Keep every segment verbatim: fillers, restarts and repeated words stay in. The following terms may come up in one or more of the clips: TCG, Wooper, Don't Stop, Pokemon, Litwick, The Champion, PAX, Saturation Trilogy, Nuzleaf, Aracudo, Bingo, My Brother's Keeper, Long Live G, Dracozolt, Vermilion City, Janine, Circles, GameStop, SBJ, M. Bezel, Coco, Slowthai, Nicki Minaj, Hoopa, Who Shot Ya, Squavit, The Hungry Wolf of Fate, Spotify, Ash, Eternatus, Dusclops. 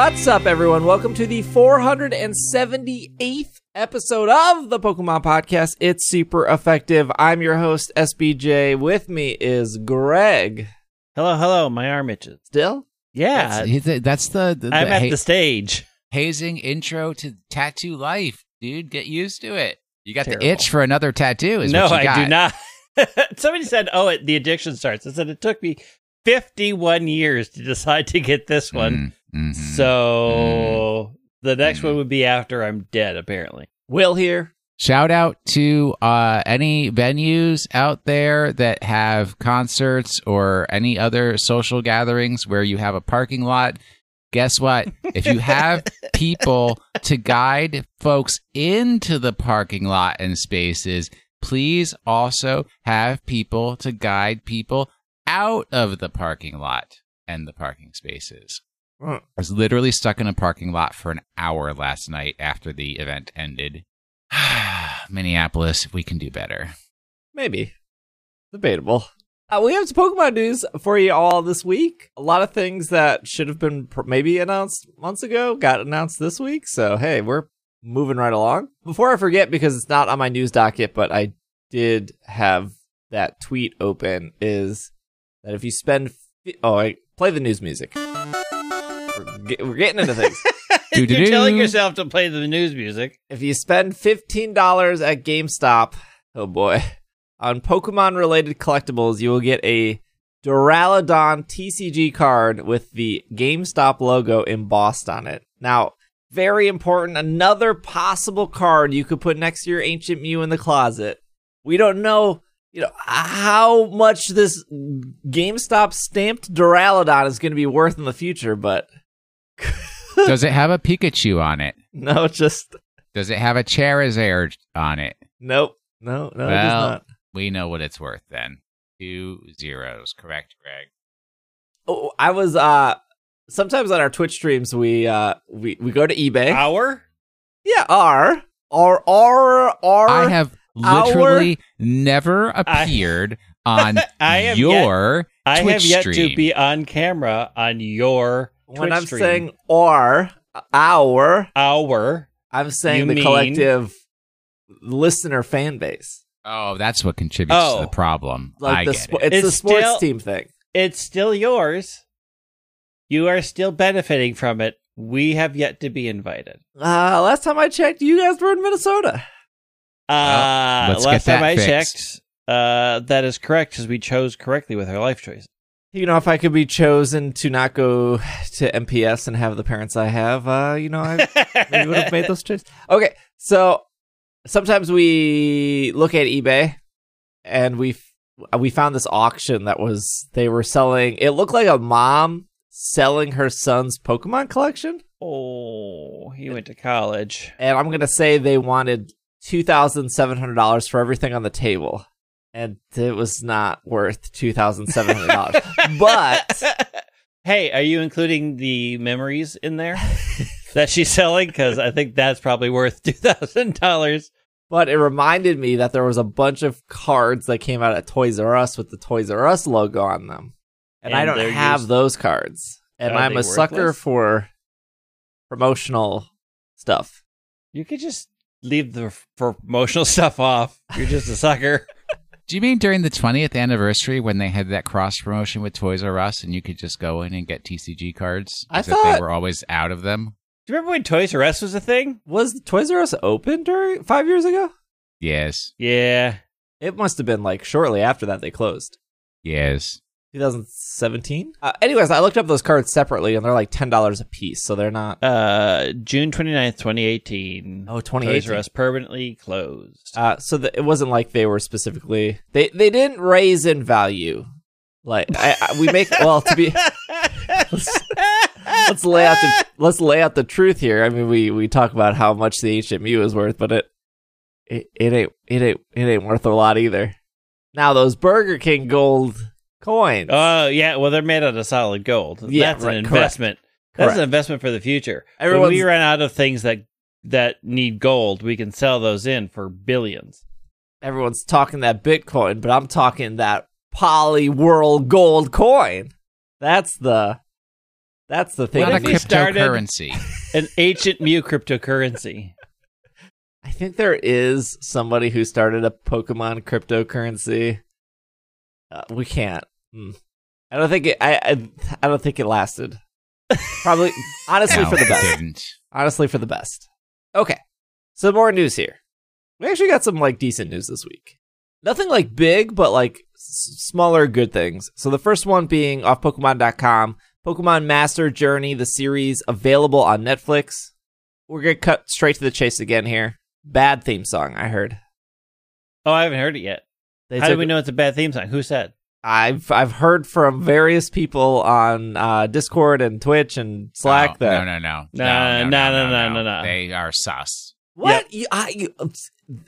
What's up, everyone? Welcome to the four hundred seventy-eighth episode of the Pokemon Podcast. It's super effective. I'm your host, S B J. With me is Greg. Hello, hello. My arm itches. Still? Yeah. That's, that's the, the, the... I'm at ha- the stage. Hazing intro to tattoo life, dude. Get used to it. You got Terrible. The itch for another tattoo is no, what you got. I do not. Somebody said, oh, it, the addiction starts. I said, it took me fifty-one years to decide to get this one. Mm-hmm. So mm-hmm. the next mm-hmm. one would be after I'm dead, apparently. Will here. Shout out to uh, any venues out there that have concerts or any other social gatherings where you have a parking lot. Guess what? If you have people to guide folks into the parking lot and spaces, please also have people to guide people out of the parking lot and the parking spaces. I was literally stuck in a parking lot for an hour last night after the event ended. Minneapolis, we can do better. Maybe. Debatable. Uh, we have some Pokemon news for you all this week. A lot of things that should have been pr- maybe announced months ago got announced this week. So, hey, we're moving right along. Before I forget, because it's not on my news docket, but I did have that tweet open, is that if you spend... F- oh, I play the news music. We're, get- we're getting into things. You're telling yourself to play the news music. If you spend fifteen dollars at GameStop, oh boy, on Pokemon-related collectibles, you will get a Duraludon T C G card with the GameStop logo embossed on it. Now, very important, another possible card you could put next to your Ancient Mew in the closet. We don't know... You know how much this GameStop stamped Duraludon is going to be worth in the future, but does it have a Pikachu on it? No, just does it have a Charizard on it? Nope, no, no. Well, it does not. We know what it's worth then. Two zeros, correct, Greg? Oh, I was uh sometimes on our Twitch streams we uh we, we go to eBay. Our yeah, our our our our. I have. Literally Our, never appeared I, on I your yet, I Twitch have yet stream. To be on camera on your Twitch when I'm stream. Saying or our our I'm saying the mean, collective listener fan base. Oh, that's what contributes oh, to the problem. Like I the, get it. It's, it's the sports still, team thing. It's still yours. You are still benefiting from it. We have yet to be invited. Uh, last time I checked, you guys were in Minnesota. Uh, well, last time I fixed. checked, uh, that is correct because we chose correctly with our life choice. You know, if I could be chosen to not go to M P S and have the parents I have, uh, you know, I maybe would have made those choices. Okay, so sometimes we look at eBay and we we found this auction that was they were selling. It looked like a mom selling her son's Pokemon collection. Oh, he went to college, and I'm gonna say they wanted two thousand seven hundred dollars for everything on the table. And it was not worth two thousand seven hundred dollars. But... Hey, are you including the memories in there that she's selling? Because I think that's probably worth two thousand dollars. But it reminded me that there was a bunch of cards that came out at Toys R Us with the Toys R Us logo on them. And, and I don't have used... those cards. And are I'm a worthless? sucker for promotional stuff. You could just... Leave the promotional stuff off. You're just a sucker. Do you mean during the twentieth anniversary when they had that cross promotion with Toys R Us and you could just go in and get T C G cards? I thought they were always out of them. Do you remember when Toys R Us was a thing? Was Toys R Us open during five years ago? Yes. Yeah. It must have been like shortly after that they closed. Yes. twenty seventeen? Uh, anyways, I looked up those cards separately, and they're like ten dollars a piece, so they're not... Uh, June twenty-ninth, twenty eighteen. Oh, twenty eighteen. Toys R Us permanently closed. Uh, so the, it wasn't like they were specifically... They they didn't raise in value. Like, I, I, we make... Well, to be... Let's, let's, lay out the, let's lay out the truth here. I mean, we, we talk about how much the Ancient Mew is worth, but it it, it ain't it ain't, it ain't worth a lot either. Now, those Burger King gold... Coins. Oh, yeah. Well, they're made out of solid gold. Yeah, That's right, an investment. Correct. That's correct. An investment for the future. Everyone's... When we run out of things that that need gold, we can sell those in for billions. Everyone's talking that Bitcoin, but I'm talking that Polyworld gold coin. That's the That's the thing. Not a cryptocurrency. An ancient Mew cryptocurrency. I think there is somebody who started a Pokemon cryptocurrency. Uh, we can't. Hmm. I don't think it. I, I. I don't think it lasted. Probably, honestly, no, for the best. It didn't. Honestly, for the best. Okay, so more news here. We actually got some like decent news this week. Nothing like big, but like s- smaller good things. So the first one being off Pokemon dot com, Pokemon Master Journey, the series available on Netflix. We're gonna cut straight to the chase again here. Bad theme song, I heard. Oh, I haven't heard it yet. They How do we know it's a bad theme song? Who said? I've I've heard from various people on uh, Discord and Twitch and Slack oh, that no no no no no no no, no, no, no, no. They are sus. What? Yep. you, I you,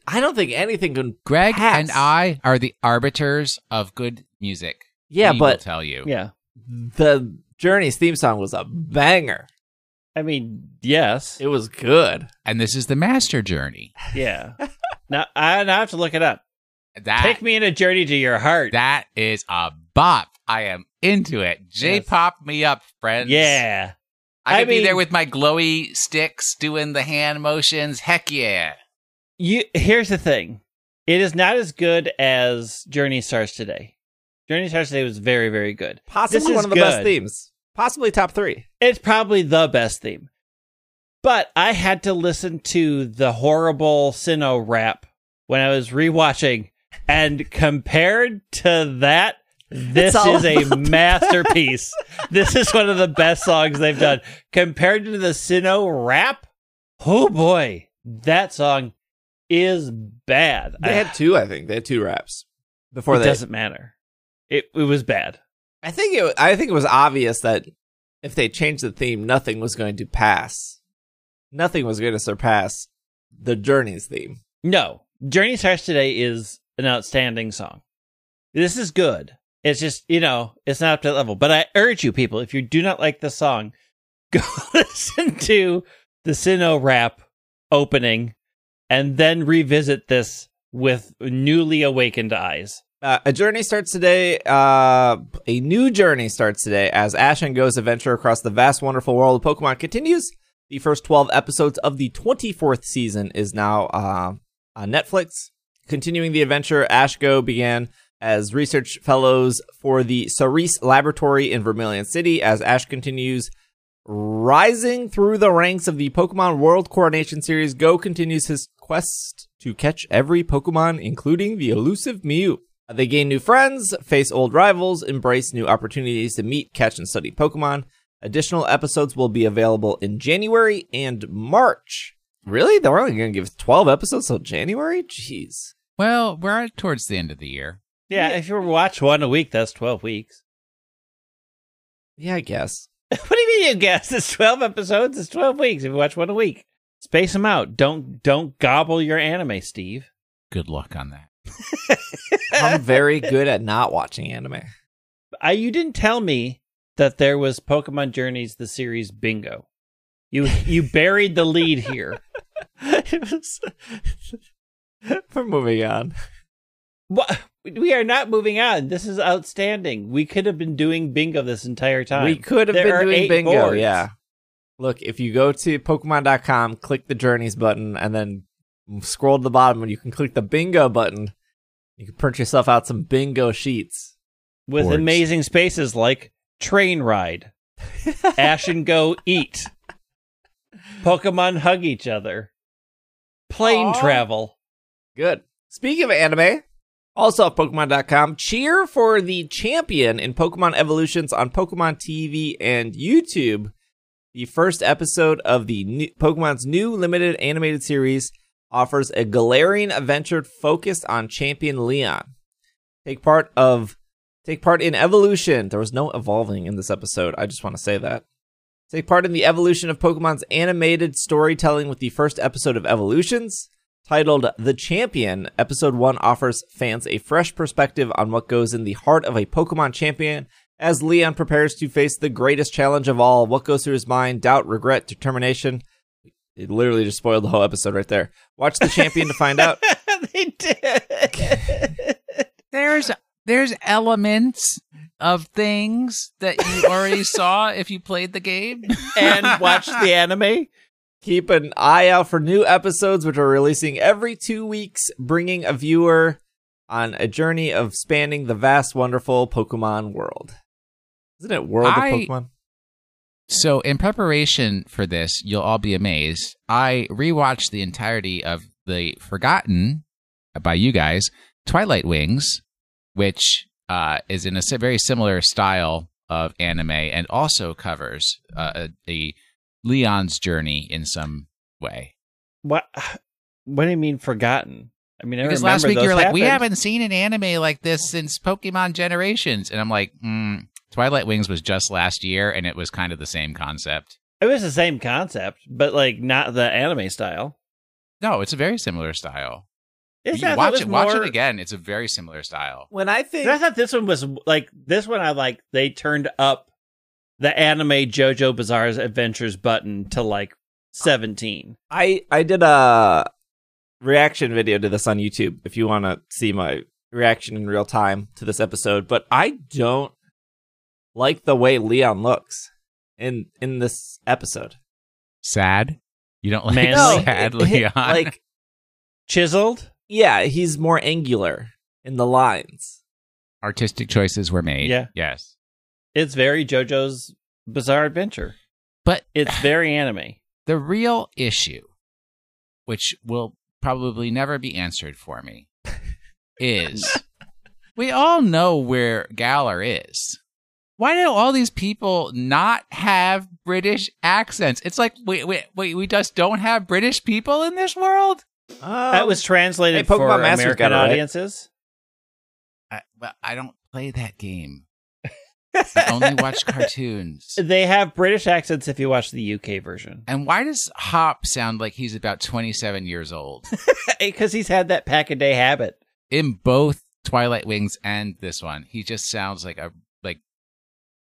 I don't think anything can. Greg pass. And I are the arbiters of good music. Yeah, we but will tell you, yeah, the Journey's theme song was a banger. I mean, yes, it was good, and this is the Master Journey. Yeah. Now I, now I have to look it up. That, Take me on a journey to your heart. That is a bop. I am into it. J-pop yes. me up, friends. Yeah. I, I could mean, be there with my glowy sticks doing the hand motions. Heck yeah. You. Here's the thing. It is not as good as Journey Stars Today. Journey Stars Today was very, very good. Possibly one of the good. best themes. Possibly top three. It's probably the best theme. But I had to listen to the horrible Sinnoh rap when I was rewatching. And compared to that, this is a masterpiece. This is one of the best songs they've done. Compared to the Sinnoh rap, oh boy, that song is bad. They had two, I think. They had two raps before. It they... doesn't matter. It it was bad. I think it. I think it was obvious that if they changed the theme, nothing was going to pass. Nothing was going to surpass the Journey's theme. No, Journey Starts Today is an outstanding song. This is good. It's just, you know, it's not up to that level. But I urge you people, if you do not like the song, go listen to the Sinnoh rap opening and then revisit this with newly awakened eyes. Uh, a journey starts today. Uh, a new journey starts today as Ash and Go's adventure across the vast, wonderful world of Pokemon continues. The first twelve episodes of the twenty-fourth season is now uh, on Netflix. Continuing the adventure, Ash Go began as research fellows for the Cerise Laboratory in Vermilion City as Ash continues rising through the ranks of the Pokemon World Coronation Series. Go continues his quest to catch every Pokemon, including the elusive Mew. They gain new friends, face old rivals, embrace new opportunities to meet, catch, and study Pokemon. Additional episodes will be available in January and March. Really? They're only going to give twelve episodes till January? Jeez. Well, we're towards the end of the year. Yeah, yeah, if you watch one a week, that's twelve weeks. Yeah, I guess. What do you mean you guess? It's twelve episodes, it's twelve weeks if you watch one a week. Space them out. Don't don't gobble your anime, Steve. Good luck on that. I'm very good at not watching anime. I, you didn't tell me that there was Pokemon Journeys, the series Bingo. You you buried the lead here. It was... We're moving on. What? We are not moving on. This is outstanding. We could have been doing bingo this entire time. We could have there been doing bingo, boards. Yeah. Look, if you go to Pokemon dot com, click the Journeys button, and then scroll to the bottom, and you can click the bingo button. You can print yourself out some bingo sheets. With boards. Amazing spaces like train ride, Ash and Go eat, Pokemon hug each other, plane Aww. Travel. Good. Speaking of anime, also at Pokemon dot com, cheer for the champion in Pokemon Evolutions on Pokemon T V and YouTube. The first episode of the new, Pokemon's new limited animated series offers a Galarian adventure focused on champion Leon. Take part of take part in evolution. There was no evolving in this episode. I just want to say that. Take part in the evolution of Pokemon's animated storytelling with the first episode of Evolutions. Titled The Champion, Episode one offers fans a fresh perspective on what goes in the heart of a Pokemon champion as Leon prepares to face the greatest challenge of all. What goes through his mind? Doubt, regret, determination. It literally just spoiled the whole episode right there. Watch The Champion to find out. They did. There's, there's elements of things that you already saw if you played the game and watched the anime. Keep an eye out for new episodes, which are releasing every two weeks, bringing a viewer on a journey of spanning the vast, wonderful Pokemon world. Isn't it World I... of Pokemon? So in preparation for this, you'll all be amazed. I rewatched the entirety of the forgotten, by you guys, Twilight Wings, which uh, is in a very similar style of anime and also covers uh, a, a Leon's journey in some way. What? What do you mean forgotten? I mean, I because remember last week you were happened. like, we haven't seen an anime like this since Pokemon Generations, and I'm like, hmm. Twilight Wings was just last year, and it was kind of the same concept. It was the same concept, but like not the anime style. No, it's a very similar style. It's you watch it, more... watch it again. It's a very similar style. When I think, I thought this one was like this one. I like they turned up the anime JoJo Bizarre's Adventures button to like seventeen. I I did a reaction video to this on YouTube. If you want to see my reaction in real time to this episode, but I don't like the way Leon looks in in this episode. Sad? You don't like Manly? sad it, Leon? It, like chiseled? Yeah, he's more angular in the lines. Artistic choices were made. Yeah. Yes. It's very JoJo's Bizarre Adventure. But it's very anime. The real issue, which will probably never be answered for me, is we all know where Galar is. Why do all these people not have British accents? It's like, wait, wait, wait, we just don't have British people in this world? Um, that was translated hey, for Master's American audiences. I, well, I don't play that game. I only watch cartoons. They have British accents if you watch the U K version. And why does Hop sound like he's about twenty-seven years old? Because he's had that pack-a-day habit. In both Twilight Wings and this one, he just sounds like a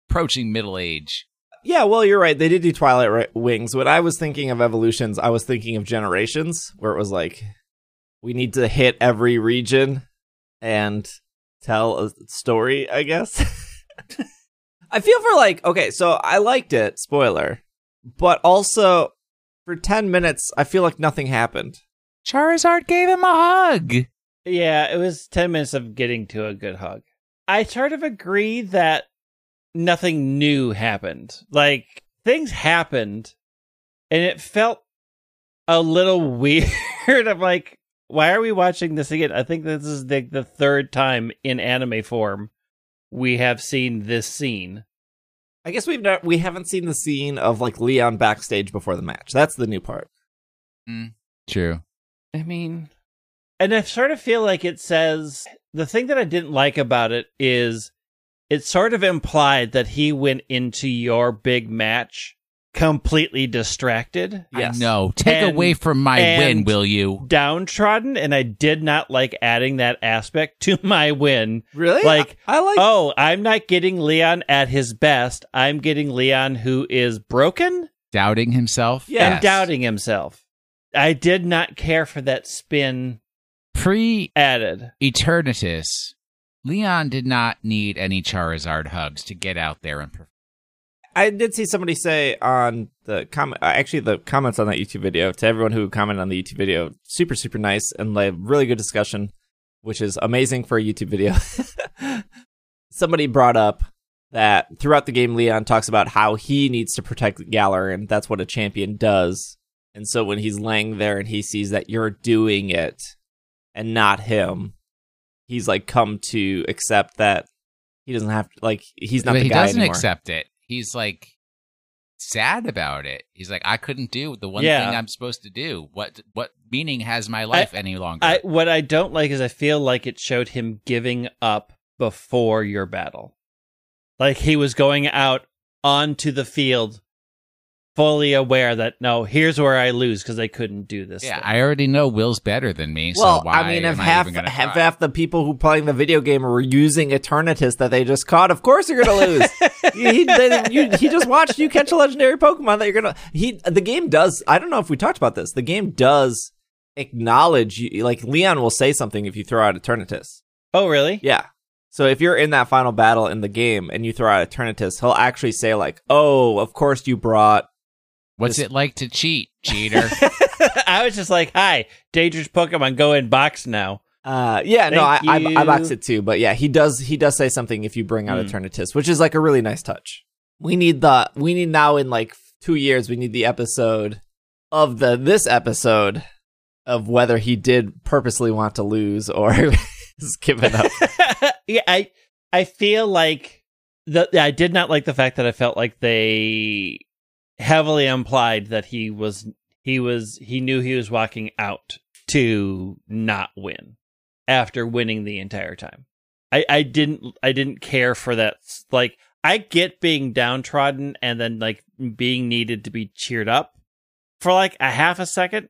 approaching middle age. Yeah, well, you're right. They did do Twilight Wings. When I was thinking of Evolutions, I was thinking of Generations, where it was like, we need to hit every region and tell a story, I guess. I feel for like, okay, so I liked it, spoiler, but also for ten minutes, I feel like nothing happened. Charizard gave him a hug. Yeah, it was ten minutes of getting to a good hug. I sort of agree that nothing new happened. Like, things happened, and it felt a little weird. I'm like, why are we watching this again? I think this is the, the third time in anime form we have seen this scene. I guess we've not, we haven't seen the scene of, like, Leon backstage before the match. That's the new part. Mm, true. I mean... And I sort of feel like it says... The thing that I didn't like about it is... It sort of implied that he went into your big match completely distracted. Yes. I know. Take and, away from my win, will you? Downtrodden, and I did not like adding that aspect to my win. Really? Like, I, I like. Oh, I'm not getting Leon at his best. I'm getting Leon who is broken, doubting himself, yes. and doubting himself. I did not care for that spin. Pre added Eternatus. Leon did not need any Charizard hugs to get out there and perform. I did see somebody say on the comment, actually the comments on that YouTube video, to everyone who commented on the YouTube video, super, super nice, and like really good discussion, which is amazing for a YouTube video. Somebody brought up that throughout the game, Leon talks about how he needs to protect Galar, and that's what a champion does. And so when he's laying there and he sees that you're doing it and not him, he's like come to accept that he doesn't have to, like he's not but the he guy anymore. He doesn't accept it. He's like sad about it. He's like, I couldn't do the one yeah. thing I'm supposed to do. What what meaning has my life I, any longer? I, what I don't like is I feel like it showed him giving up before your battle, like he was going out onto the field, fully aware that no, here's where I lose because I couldn't do this. Yeah, thing. I already know Will's better than me. Well, so why I mean, if half half, half the people who playing the video game were using Eternatus that they just caught, of course you're gonna lose. he, they, you, he just watched you catch a legendary Pokemon that you're gonna. He the game does. I don't know if we talked about this. The game does acknowledge you. Like Leon will say something if you throw out Eternatus. Oh, really? Yeah. So if you're in that final battle in the game and you throw out Eternatus, he'll actually say like, oh, of course you brought... What's this- it like to cheat, cheater? I was just like, hi, dangerous Pokemon, go in box now. Uh, yeah, Thank no, I, I, I box it too. But yeah, he does he does say something if you bring out mm. Eternatus, which is like a really nice touch. We need the we need now in like two years, we need the episode of the this episode of whether he did purposely want to lose or has given up. Yeah, I I feel like the I did not like the fact that I felt like they heavily implied that he was he was he knew he was walking out to not win after winning the entire time. I, I didn't I didn't care for that. Like, I get being downtrodden and then like being needed to be cheered up for like a half a second,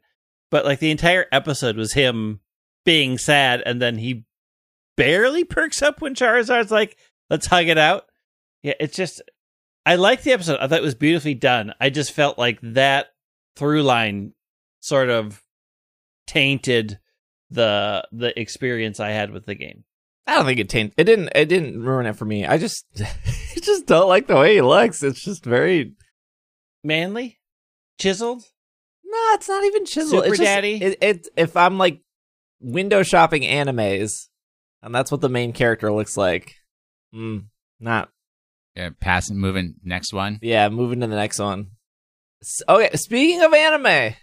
but like the entire episode was him being sad, and then he barely perks up when Charizard's like, let's hug it out. Yeah, it's just, I liked the episode. I thought it was beautifully done. I just felt like that through line sort of tainted the the experience I had with the game. I don't think it tainted. It didn't. It didn't ruin it for me. I just, I just don't like the way he looks. It's just very manly, chiseled. No, it's not even chiseled. Super it's daddy. Just, it, it, if I'm like window shopping animes, and that's what the main character looks like. Mm, not. Yeah, passing, moving next one. Yeah, moving to the next one. Okay, speaking of anime.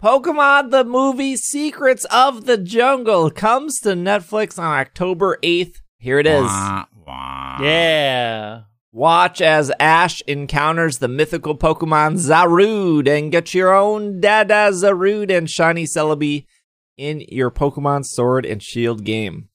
Pokemon the movie Secrets of the Jungle comes to Netflix on October eighth. Here it is. Wah, wah. Yeah. Watch as Ash encounters the mythical Pokemon Zarude and get your own Dada Zarude and Shiny Celebi in your Pokemon Sword and Shield game.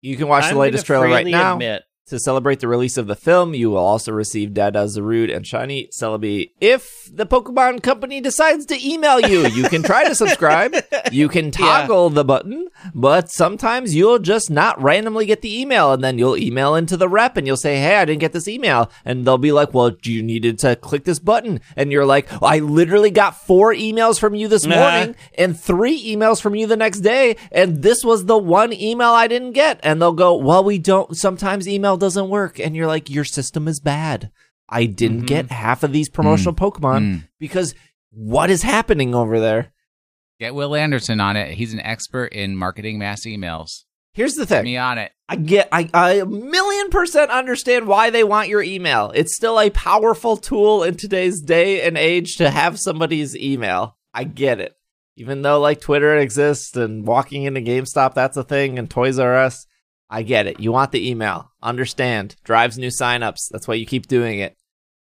You can watch I'm the latest trailer right now. Admit. To celebrate the release of the film, you will also receive Dada Zarude and Shiny Celebi. If the Pokemon Company decides to email you, you can try to subscribe. You can toggle yeah. the button, but sometimes you'll just not randomly get the email, and then you'll email into the rep, and you'll say, hey, I didn't get this email. And they'll be like, well, you needed to click this button. And you're like, oh, I literally got four emails from you this nah. morning and three emails from you the next day, and this was the one email I didn't get. And they'll go, well, we don't sometimes email doesn't work, and you're like, your system is bad. I didn't mm-hmm. get half of these promotional mm-hmm. Pokemon mm-hmm. because what is happening over there? Get Will Anderson on it. He's an expert in marketing mass emails. Here's the thing. Get me on it. I get I, I a million percent understand why they want your email. It's still a powerful tool in today's day and age to have somebody's email. I get it. Even though like Twitter exists and walking into GameStop, that's a thing, and Toys R Us. I get it. You want the email. Understand. Drives new signups. That's why you keep doing it.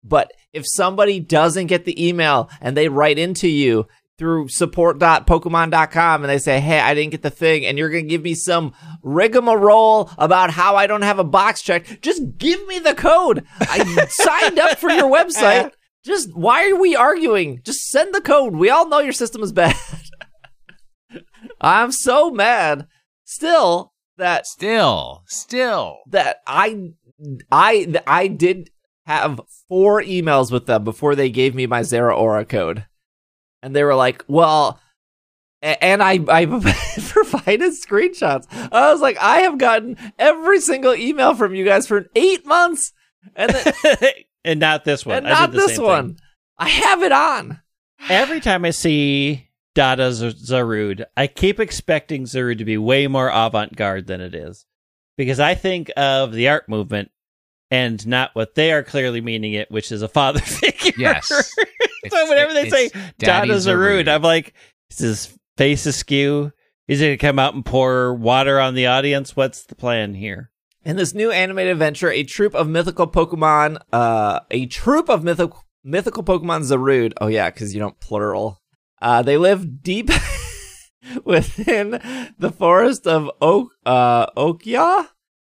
But if somebody doesn't get the email and they write into you through support dot pokemon dot com and they say, hey, I didn't get the thing, and you're going to give me some rigmarole about how I don't have a box checked, just give me the code. I signed up for your website. Just why are we arguing? Just send the code. We all know your system is bad. I'm so mad. Still. That still, still that I, I, I did have four emails with them before they gave me my Zeraora code, and they were like, "Well," and I, I provided screenshots. I was like, "I have gotten every single email from you guys for eight months, and the, and not this one, and I not did the this same one. Thing. I have it on every time I see." Dada Zarude. I keep expecting Zarude to be way more avant-garde than it is, because I think of the art movement and not what they are clearly meaning it, which is a father figure. Yes. So whenever they say Dada Zarude, I'm like, is his face askew? Is he going to come out and pour water on the audience? What's the plan here? In this new animated adventure, a troop of mythical Pokemon, uh, a troop of mythical mythical Pokemon Zarude. Oh yeah, because you don't plural. Uh, they live deep within the forest of o- uh, Oakya,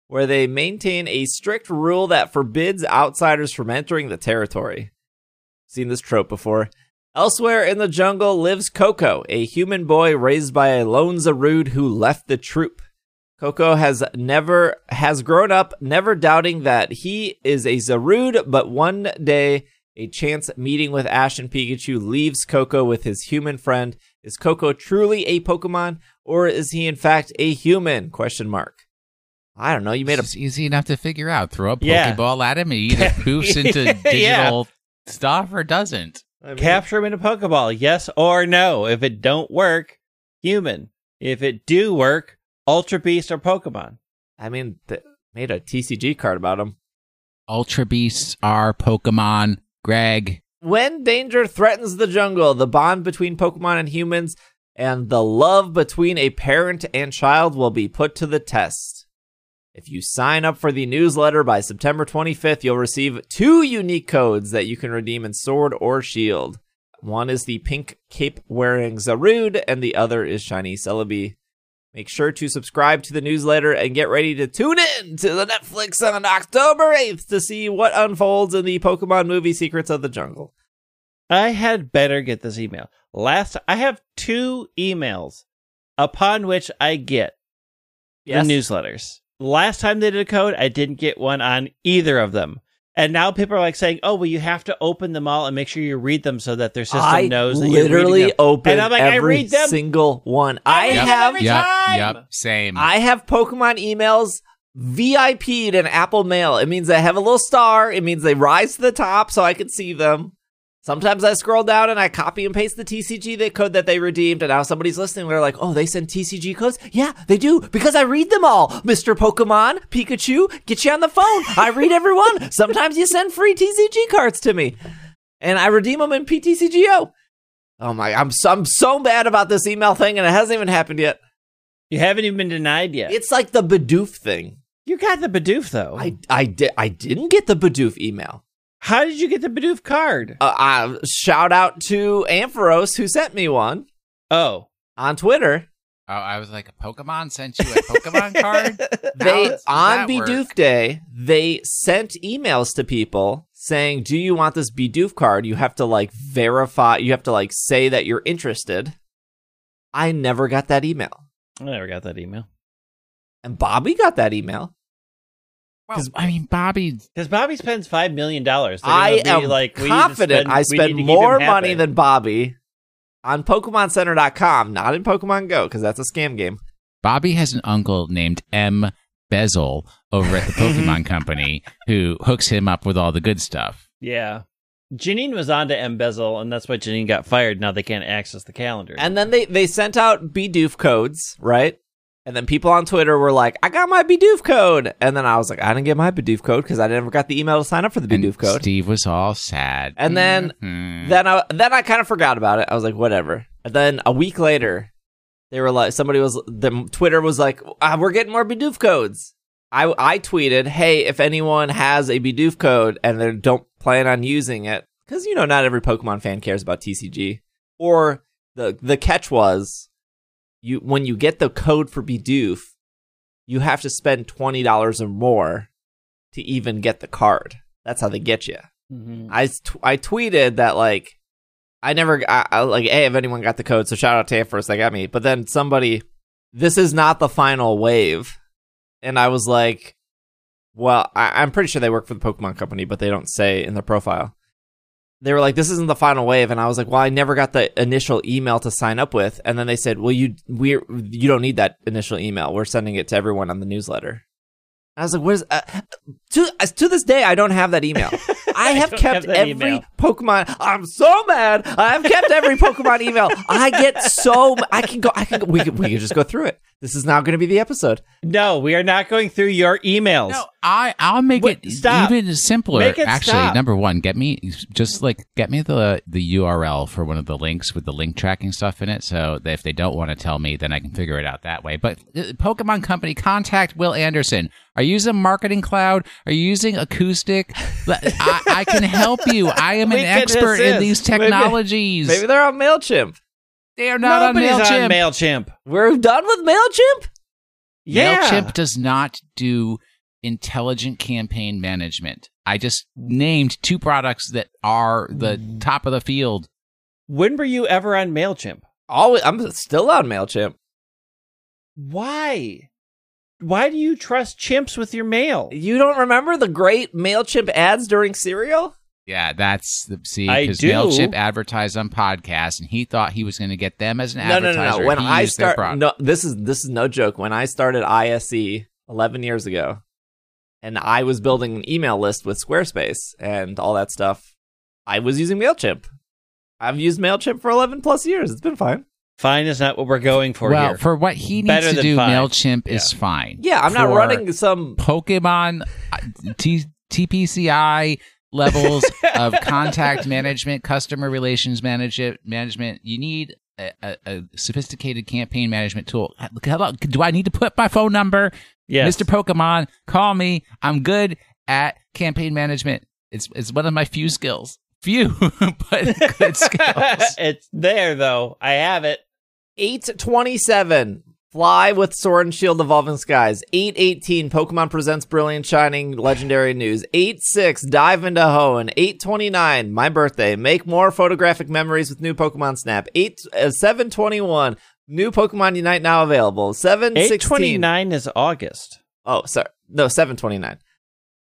where they maintain a strict rule that forbids outsiders from entering the territory. Seen this trope before. Elsewhere in the jungle lives Coco, a human boy raised by a lone Zarude who left the troop. Coco has never has grown up, never doubting that he is a Zarude, but one day... a chance meeting with Ash and Pikachu leaves Coco with his human friend. Is Coco truly a Pokemon, or is he in fact a human? Question mark. I don't know. You made it's a... easy enough to figure out. Throw a Pokeball yeah. at him, and he either poofs into digital yeah. stuff or doesn't. I mean, capture him in a Pokeball, yes or no. If it don't work, human. If it do work, Ultra Beast or Pokemon. I mean, they made a T C G card about him. Ultra Beasts are Pokemon, Greg. When danger threatens the jungle, the bond between Pokemon and humans and the love between a parent and child will be put to the test. If you sign up for the newsletter by September twenty-fifth, you'll receive two unique codes that you can redeem in Sword or Shield. One is the pink cape-wearing Zarude, and the other is Shiny Celebi. Make sure to subscribe to the newsletter and get ready to tune in to the Netflix on October eighth to see what unfolds in the Pokemon movie Secrets of the Jungle. I had better get this email. Last, I have two emails upon which I get yes. the newsletters. Last time they did a code, I didn't get one on either of them. And now people are like saying, "Oh, well, you have to open them all and make sure you read them so that their system I knows." I literally open like, every single one. I yep, have every yep, time. Yep, same. I have Pokemon emails V I P'd in Apple Mail. It means I have a little star. It means they rise to the top, so I can see them. Sometimes I scroll down and I copy and paste the T C G that code that they redeemed, and now somebody's listening. They're like, "Oh, they send T C G codes? Yeah, they do, because I read them all. Mister Pokemon, Pikachu, get you on the phone. I read every one. Sometimes you send free T C G cards to me, and I redeem them in P T C G O. Oh my, I'm so, I'm so mad about this email thing, and it hasn't even happened yet. You haven't even been denied yet. It's like the Bidoof thing. You got the Bidoof though. I I did. I didn't get the Bidoof email. How did you get the Bidoof card? Uh, uh, shout out to Ampharos, who sent me one. Oh. On Twitter. Oh, I was like, Pokemon sent you a Pokemon card? They on Bidoof work? Day, they sent emails to people saying, do you want this Bidoof card? You have to, like, verify. You have to, like, say that you're interested. I never got that email. I never got that email. And Bobby got that email. Because I mean, Bobby, because Bobby spends five million dollars. I am like, confident. I spend more money than Bobby on Pokemon Center dot com, not in Pokemon Go, because that's a scam game. Bobby has an uncle named M. Bezel over at the Pokemon Company who hooks him up with all the good stuff. Yeah, Janine was on to M. Bezel, and that's why Janine got fired. Now they can't access the calendar. And then they they sent out Bidoof codes, right? And then people on Twitter were like, I got my Bidoof code. And then I was like, I didn't get my Bidoof code because I never got the email to sign up for the Bidoof and code. Steve was all sad. And then mm-hmm. then I then I kind of forgot about it. I was like, whatever. And then a week later, they were like, somebody was, the Twitter was like, ah, we're getting more Bidoof codes. I, I tweeted, hey, if anyone has a Bidoof code and they don't plan on using it, because, you know, not every Pokemon fan cares about T C G. Or the the catch was, You when you get the code for Bidoof, you have to spend twenty dollars or more to even get the card. That's how they get you. Mm-hmm. I, t- I tweeted that, like, I never, I, I, like, hey, if anyone got the code, so shout out to Ampharos, they got me. But then somebody, this is not the final wave. And I was like, well, I, I'm pretty sure they work for the Pokemon Company, but they don't say in their profile. They were like, this isn't the final wave. And I was like, well, I never got the initial email to sign up with. And then they said, well, you we you don't need that initial email. We're sending it to everyone on the newsletter. I was like, where's... Uh, to, to this day, I don't have that email. I have kept have every email. Pokemon... I'm so mad. I have kept every Pokemon email. I get so... I can go... I can. Go, we, can we can just go through it. This is not going to be the episode. No, we are not going through your emails. No, I, I'll make Wait, it stop. even simpler. Make it Actually, stop. number one, get me just like get me the the U R L for one of the links with the link tracking stuff in it. So that if they don't want to tell me, then I can figure it out that way. But uh, Pokemon Company, contact Will Anderson. Are you using Marketing Cloud? Are you using Acoustic? I, I can help you. I am we an expert assist. in these technologies. Maybe, maybe they're on Mailchimp. They are not Nobody's on Mailchimp. on Mailchimp. We're done with Mailchimp? Yeah. Mailchimp does not do intelligent campaign management. I just named two products that are the top of the field. When were you ever on Mailchimp? Always. I'm still on Mailchimp. Why? Why do you trust chimps with your mail? You don't remember the great Mailchimp ads during cereal? Yeah, that's the see because Mailchimp advertised on podcasts, and he thought he was going to get them as an no, advertiser. No, no, no. When he I start, no, this is this is no joke. When I started I S E eleven years ago. And I was building an email list with Squarespace and all that stuff. I was using Mailchimp. I've used Mailchimp for eleven plus years. It's been fine. Fine is not what we're going for well, here. Well, for what he needs Better to do, fine. Mailchimp yeah. is fine. Yeah, I'm for not running some... Pokemon t- T P C I levels of contact management, customer relations manage- management. You need... A, a, a sophisticated campaign management tool. Hello, do I need to put my phone number? Yes. Mister Pokemon, call me. I'm good at campaign management. It's it's one of my few skills. Few, but good skills. It's there, though. I have it. eight twenty-seven. Fly with Sword and Shield Evolving Skies. eight eighteen. Pokemon Presents Brilliant Shining Legendary News. eight six. Dive into Hoenn. eight twenty-nine. My birthday. Make more photographic memories with new Pokemon Snap. seven twenty-one. New Pokemon Unite now available. seven sixteen. eight twenty-nine is August. Oh, sorry. No, seven twenty-nine.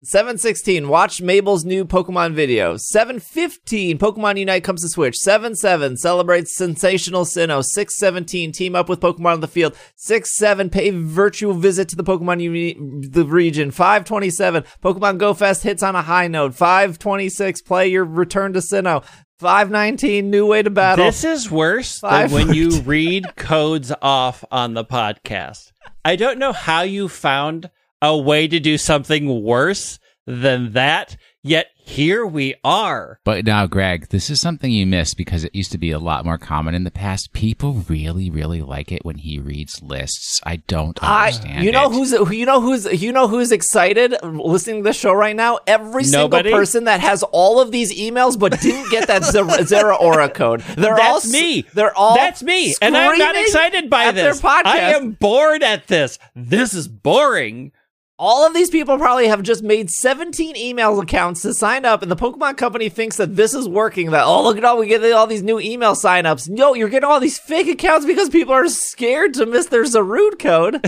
seven sixteen. Watch Mabel's new Pokemon video. seven fifteen. Pokemon Unite comes to Switch. seven seven. Celebrates Sensational Sinnoh. six seventeen. Team up with Pokemon on the field. six seven. Pay virtual visit to the Pokemon uni- the region. five twenty-seven. Pokemon Go Fest hits on a high note. five twenty-six. Play your Return to Sinnoh. five nineteen. New way to battle. This is worse than when you read codes off on the podcast. I don't know how you found a way to do something worse than that, yet here we are. But now, Greg, this is something you missed because it used to be a lot more common in the past. People really, really like it when he reads lists. I don't understand. I, you know it. who's you know who's you know who's excited listening to the show right now? Every Nobody? single person that has all of these emails but didn't get that Zeraora code. They're That's all, me. They're all That's me. And I'm not excited by this. I am bored at this. This is boring. All of these people probably have just made seventeen email accounts to sign up, and the Pokemon Company thinks that this is working. That, oh, look at all, we get all these new email signups. No, you're getting all these fake accounts because people are scared to miss their Zarude code.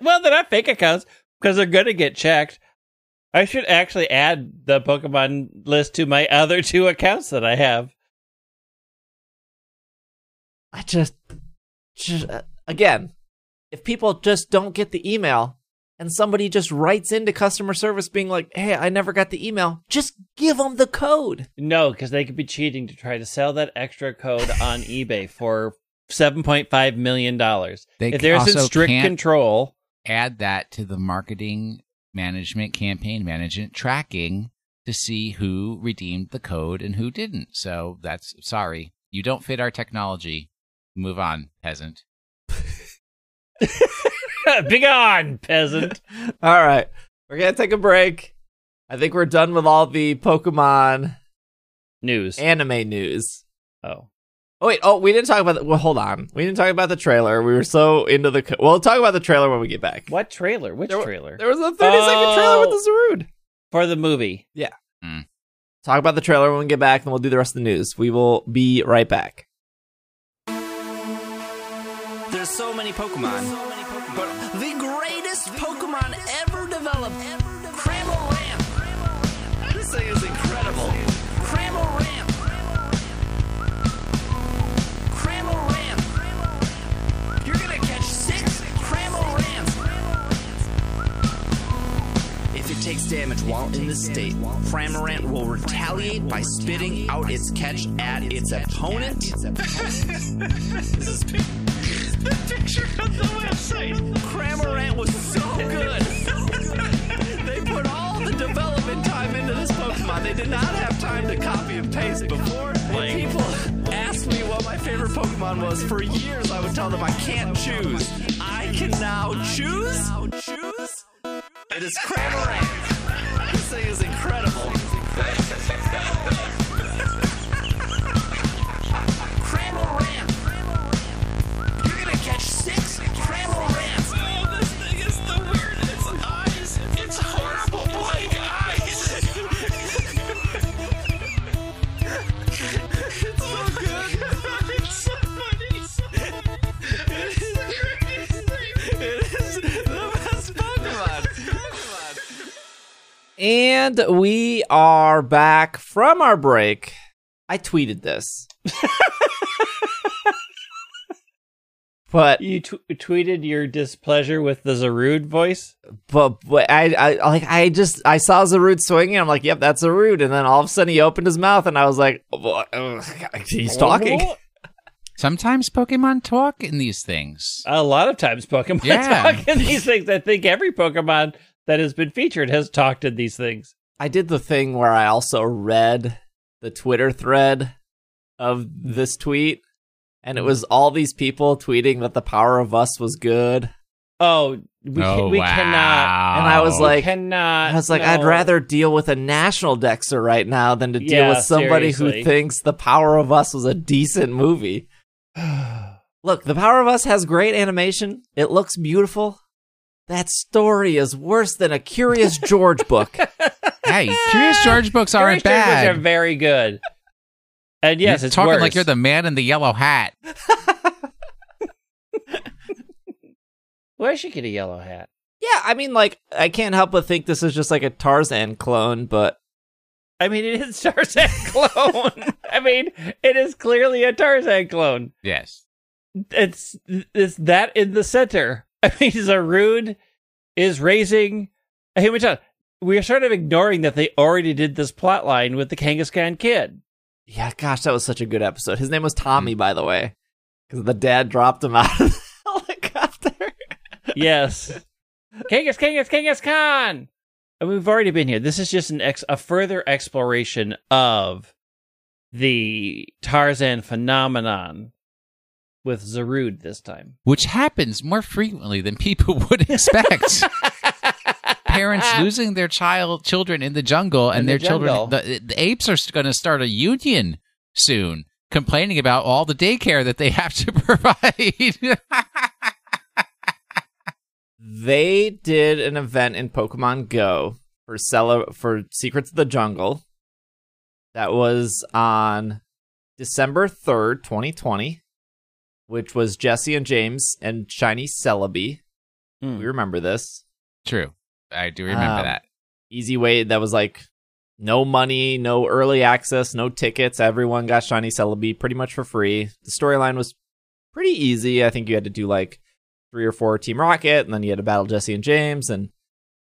Well, they're not fake accounts because they're going to get checked. I should actually add the Pokemon list to my other two accounts that I have. I just... just again, if people just don't get the email... and somebody just writes into customer service being like, hey, I never got the email. Just give them the code. No, because they could be cheating to try to sell that extra code on eBay for seven point five million dollars. They if there's a strict control. Add that to the marketing management, campaign management tracking to see who redeemed the code and who didn't. So that's, sorry, you don't fit our technology. Move on, peasant. Begone, peasant. All right. We're going to take a break. I think we're done with all the Pokemon news. Anime news. Oh. Oh, wait. Oh, we didn't talk about the... Well, hold on. We didn't talk about the trailer. We were so into the... Co- we'll talk about the trailer when we get back. What trailer? Which there, trailer? There was a thirty-second oh, trailer with the Zarude. For the movie. Yeah. Mm. Talk about the trailer when we get back, and we'll do the rest of the news. We will be right back. There's so many Pokemon. There's so many Pokemon. But the greatest Pokemon ever developed, Cramorant. This thing is incredible. Cramorant. Cramorant. You're gonna catch six Cramorants. If it takes damage while in this state, Cramorant will retaliate by spitting out its catch at its opponent. This is big. The picture on the website. Cramorant was so good. They put all the development time into this Pokemon. They did not have time to copy and paste before. When people asked me what my favorite Pokemon was for years, I would tell them I can't choose. I can now choose. It is Cramorant. This thing is incredible. Cramorant. Six Cramorants! Oh, this thing is the weirdest! Eyes! It's horrible blank eyes! It's so good! It's so funny! It is the greatest thing! It is the best Pokemon! And we are back from our break. I tweeted this. But you t- tweeted your displeasure with the Zarude voice. But, but I, I like I just I saw Zarude swinging. I'm like, yep, that's Zarude. And then all of a sudden he opened his mouth, and I was like, oh, oh, he's talking. Sometimes Pokemon talk in these things. A lot of times Pokemon yeah. talk in these things. I think every Pokemon that has been featured has talked in these things. I did the thing where I also read the Twitter thread of this tweet. And it was all these people tweeting that The Power of Us was good. Oh, we, oh, can, we wow. cannot. And I was like, cannot, I was like, no. I'd rather deal with a national Dexter right now than to deal yeah, with somebody seriously. who thinks The Power of Us was a decent movie. Look, The Power of Us has great animation. It looks beautiful. That story is worse than a Curious George book. Hey, Curious George books aren't Curious bad. George books are very good. And yes, you're it's talking worse. Like you're the man in the yellow hat. Where should get a yellow hat? Yeah, I mean, like, I can't help but think this is just like a Tarzan clone, but I mean, it is Tarzan clone. I mean, it is clearly a Tarzan clone. Yes, it's it's that in the center. I mean, Zarude is raising a human child. We are sort of ignoring that they already did this plot line with the Kangaskhan kid. Yeah, gosh, that was such a good episode. His name was Tommy, by the way, because the dad dropped him out of the helicopter. Yes. Kangas, Kangas, Kangas Khan! And we've already been here. This is just an ex- a further exploration of the Tarzan phenomenon with Zarude this time. Which happens more frequently than people would expect. Parents losing their child, children in the jungle, and in their the jungle. children, the, the apes are going to start a union soon, complaining about all the daycare that they have to provide. They did an event in Pokemon Go for cele- for Secrets of the Jungle that was on December third, twenty twenty, which was Jesse and James and Shiny Celebi. Mm. We remember this. True. I do remember um, that. Easy way that was like no money, no early access, no tickets. Everyone got Shiny Celebi pretty much for free. The storyline was pretty easy. I think you had to do like three or four Team Rocket, and then you had to battle Jesse and James. And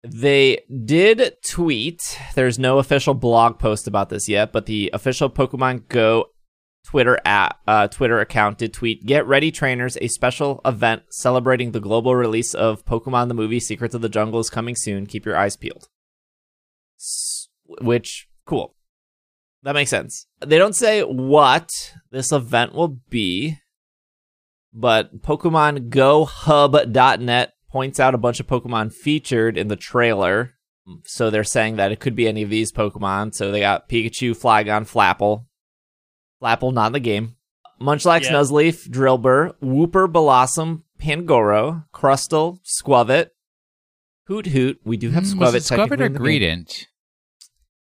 they did tweet. There's no official blog post about this yet, but the official Pokemon Go Twitter app, uh, Twitter account did tweet, "Get ready, trainers! A special event celebrating the global release of Pokemon the movie Secrets of the Jungle is coming soon. Keep your eyes peeled." S- which, cool. That makes sense. They don't say what this event will be, but Pokemon Go Hub dot net points out a bunch of Pokemon featured in the trailer, so they're saying that it could be any of these Pokemon. So they got Pikachu, Flygon, Flapple. Flapple, not in the game. Munchlax, yeah. Nuzleaf, Drillbur, Wooper, Blossom, Pangoro, Crustle, Squavit, Hoot Hoot. We do have mm, Squavit. Was it Squavit or Greedent?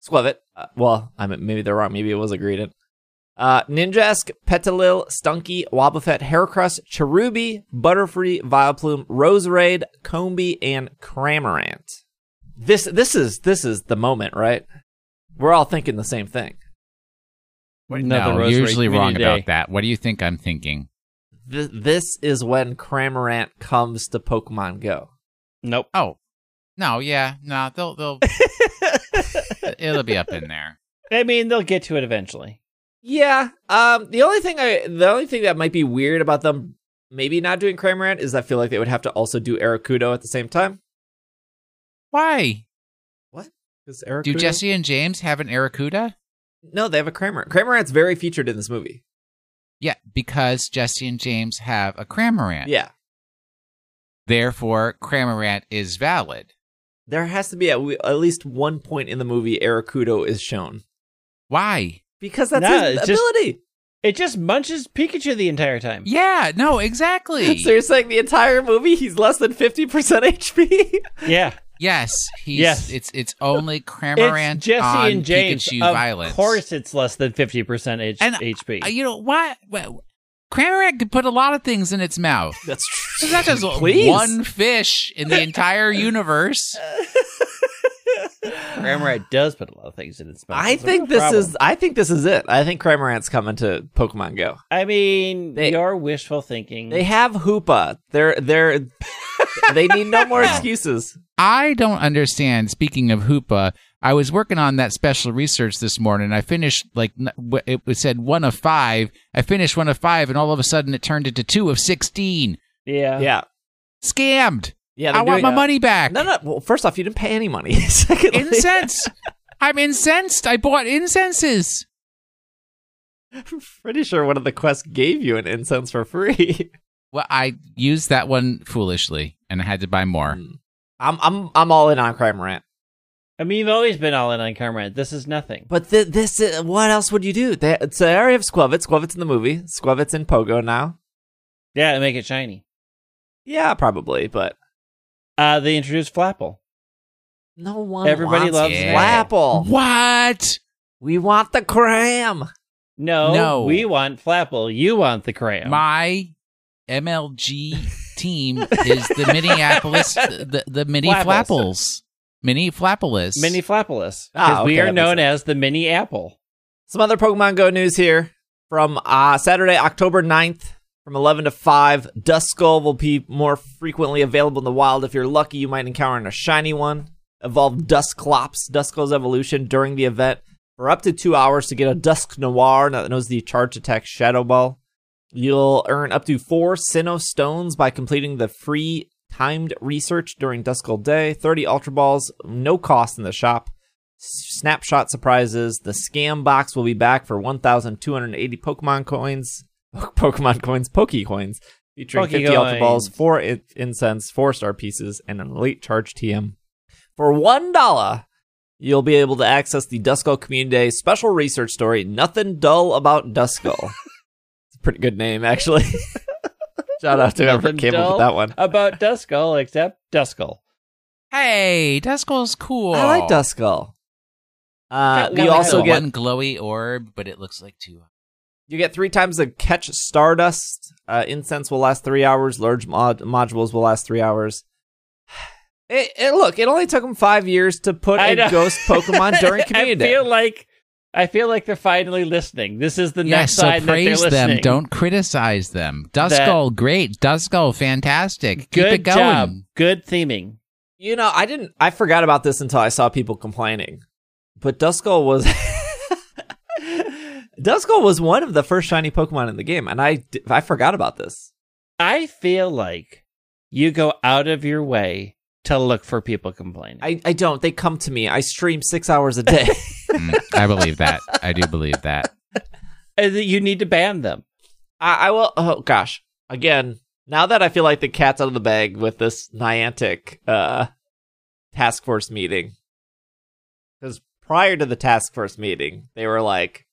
Squavit. Uh, well, I mean, maybe they're wrong. Maybe it was a Greedent. Uh, Ninjask, Petalil, Stunky, Wobbuffet, Heracross, Cherubi, Butterfree, Vileplume, Roserade, Combee, and Cramorant. This, this is this is the moment, right? We're all thinking the same thing. Wait, no, you're usually wrong day. about that. What do you think I'm thinking? Th- this is when Cramorant comes to Pokemon Go. Nope. Oh, no, yeah, no, they'll they'll it'll be up in there. I mean, they'll get to it eventually. Yeah. Um. The only thing I, the only thing that might be weird about them maybe not doing Cramorant is I feel like they would have to also do Aracudo at the same time. Why? What? Do Jesse and James have an Aracuda? No, they have a Cramorant. Cramorant's very featured in this movie. Yeah, because Jesse and James have a Cramorant. Yeah. Therefore, Cramorant is valid. There has to be at, at least one point in the movie Aracudo is shown. Why? Because that's no, his ability. Just, it just munches Pikachu the entire time. Yeah, no, exactly. So you're saying the entire movie he's less than fifty percent H P? Yeah. Yes, he's, yes, it's it's only Cramorant it's Jesse on and James. Pikachu of violence. Of course, it's less than fifty percent H- H P. Uh, you know what? Well, Cramorant could put a lot of things in its mouth. That's true. It's not just Please. one fish in the entire universe. Cramorant does put a lot of things in its mouth. I That's think this problem. is. I think this is it. I think Cramorant's coming to Pokemon Go. I mean, they are wishful thinking. They have Hoopa. They're they're. They need no more excuses. I don't understand. Speaking of Hoopa, I was working on that special research this morning. I finished, like, it said one of five. I finished one of five, and all of a sudden it turned into two of sixteen. Yeah. Yeah. Scammed. Yeah. I want my that. money back. No, no. Well, first off, you didn't pay any money. Secondly, incense. I'm incensed. I bought incenses. I'm pretty sure one of the quests gave you an incense for free. Well, I used that one foolishly, and I had to buy more. Mm. I'm I'm I'm all in on Cramorant. I mean, you've always been all in on Cramorant. This is nothing. But th- this, is, what else would you do? They, so I already have Squavitz. Squavitz in the movie. Squavitz in Pogo now. Yeah, to make it shiny. Yeah, probably. But uh, they introduced Flapple. No one. Everybody wants loves it. Flapple. What? We want the Cram. No, no, we want Flapple. You want the Cram. My M L G team is the Minneapolis, the, the mini Flapples. Flapples. Mini Flappolis. Mini Flappolis. Because oh, okay, we are known as the Mini Apple. Some other Pokemon Go news here from uh, Saturday, October ninth, from eleven to five. Duskull will be more frequently available in the wild. If you're lucky, you might encounter a shiny one. Evolve Dusklops, Duskull's evolution, during the event for up to two hours to get a Dusknoir that knows the charge attack Shadow Ball. You'll earn up to four Sinnoh Stones by completing the free timed research during Duskull Day, thirty Ultra Balls, no cost in the shop, snapshot surprises. The scam box will be back for one thousand two hundred eighty Pokemon coins, Pokemon coins, Poke coins, featuring Poke fifty coins. Ultra Balls, four in- incense, four star pieces, and an elite charge T M. For one dollar, you'll be able to access the Duskull Community Day special research story, Nothing Dull About Duskull. It's a pretty good name, actually. Shout out to whoever came up with that one. About Duskull, except Duskull. Hey, Duskull's cool. I like Duskull. Uh, you also get one glowy orb, but it looks like two. You get three times the catch Stardust. Uh, incense will last three hours. Large mod- modules will last three hours. It, it look, it only took them five years to put I a know. ghost Pokemon during Community Day. I feel like. I feel like they're finally listening. This is the yeah, next so side that they're listening. Praise them. Don't criticize them. Duskull, that, great. Duskull, fantastic. Keep it going. Job. Good theming. You know, I didn't. I forgot about this until I saw people complaining. But Duskull was Duskull was one of the first shiny Pokemon in the game, and I I forgot about this. I feel like you go out of your way to look for people complaining. I, I don't. They come to me. I stream six hours a day. mm, I believe that. I do believe that. You need to ban them. I, I will. Oh, gosh. Again, now that I feel like the cat's out of the bag with this Niantic uh, task force meeting. Because prior to the task force meeting, they were like,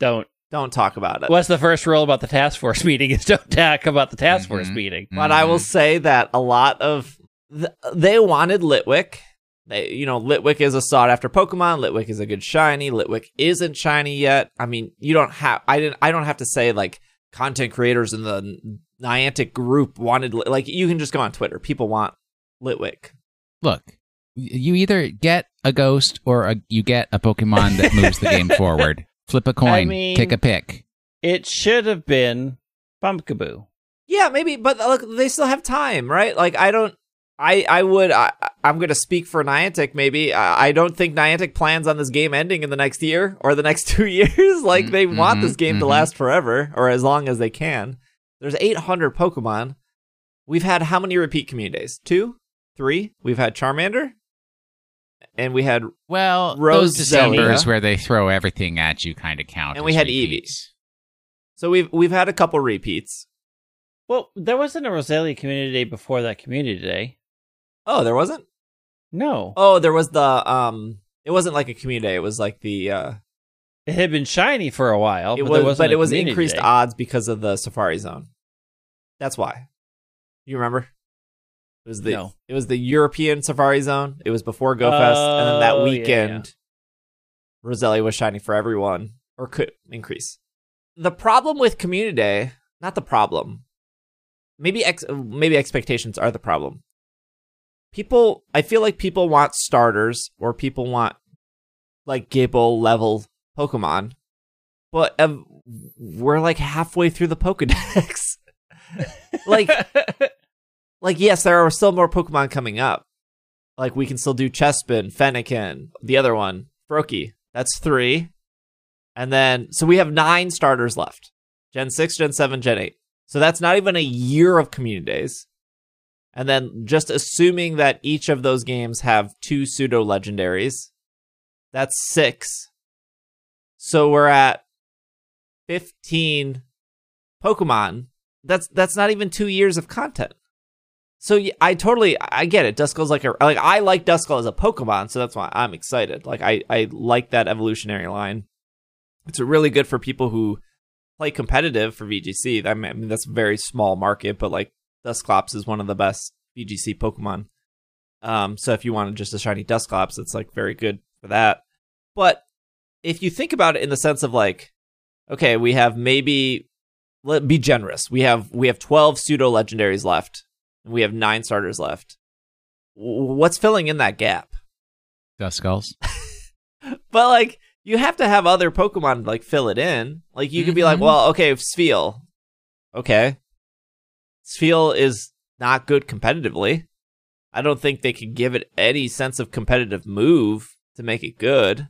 don't. Don't talk about it. What's the first rule about the task force meeting is don't talk about the task force mm-hmm. meeting. Mm-hmm. But I will say that a lot of Th- they wanted Litwick. They, you know, Litwick is a sought-after Pokemon. Litwick is a good shiny. Litwick isn't shiny yet. I mean, you don't have. I didn't. I don't have to say like content creators in the Niantic group wanted. Like, you can just go on Twitter. People want Litwick. Look, you either get a ghost or a, you get a Pokemon that moves the game forward. Flip a coin. I mean, take a pick. It should have been Pumpkaboo. Yeah, maybe. But look, they still have time, right? Like, I don't. I, I would, I, I'm going to speak for Niantic maybe. I, I don't think Niantic plans on this game ending in the next year or the next two years. Like, they mm-hmm, want this game mm-hmm. to last forever or as long as they can. There's eight hundred Pokemon. We've had how many repeat Community Days? Two? Three? We've had Charmander? And we had well, Rose those Decembers where they throw everything at you kind of count. And we had repeats. Eevee. So we've, we've had a couple repeats. Well, there wasn't a Roselia Community Day before that Community Day. Oh, there wasn't? No. Oh, there was the, um, it wasn't like a community day. It was like the, uh... It had been shiny for a while, it but was, there wasn't But it was increased day. odds because of the Safari Zone. That's why. You remember? It was the, no. It was the European Safari Zone. It was before GoFest, uh, and then that weekend, yeah, yeah. Roselia was shiny for everyone, or could increase. The problem with Community Day, not the problem, maybe ex- maybe expectations are the problem. people, I feel like people want starters or people want like Gable level Pokemon, but um, we're like halfway through the Pokedex. like, like yes, there are still more Pokemon coming up. Like we can still do Chespin, Fennekin, the other one, Froakie. That's three. And then, so we have nine starters left. Gen six, Gen seven, Gen eight. So that's not even a year of community days. And then just assuming that each of those games have two pseudo-legendaries, that's six. So we're at fifteen Pokemon. That's that's not even two years of content. So I totally, I get it. Duskull's like a, like I like Duskull as a Pokemon, so that's why I'm excited. Like I, I like that evolutionary line. It's really good for people who play competitive for V G C. I mean, that's a very small market, but like Dusclops is one of the best V G C Pokemon. Um, so if you wanted just a shiny Dusclops, it's like very good for that. But if you think about it in the sense of like, okay, we have maybe, let be generous. We have we have twelve pseudo legendaries left. We have nine starters left. What's filling in that gap? Duskulls. But like, you have to have other Pokemon like fill it in. Like you mm-hmm. could be like, well, okay, Sfeel. Okay, Sfeel is not good competitively. I don't think they could give it any sense of competitive move to make it good.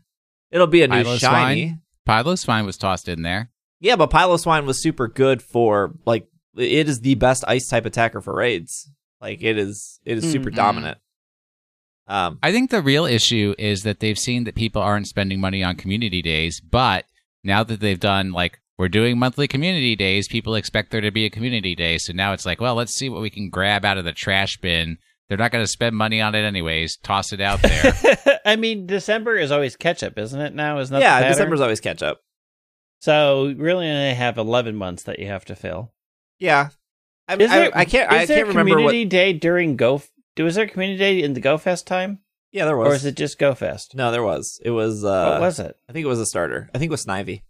It'll be a new Piloswine. Shiny. Piloswine was tossed in there. Yeah, but Piloswine was super good for like. It is the best ice type attacker for raids. Like it is, it is super mm-hmm. dominant. Um, I think the real issue is that they've seen that people aren't spending money on community days, but now that they've done like we're doing monthly community days, people expect there to be a community day. So now it's like, well, let's see what we can grab out of the trash bin. They're not going to spend money on it anyways. Toss it out there. I mean, December is always catch up, isn't it? Now isn't that yeah, the pattern? December's always catch up. So really, only have eleven months that you have to fill. Yeah, I mean, there, I, I can't. I can't remember. Is there community what... day during Go? Do was there a community day in the Go Fest time? Yeah, there was. Or is it just Go Fest? No, there was. It was. Uh, what was it? I think it was a starter. I think it was Snivy.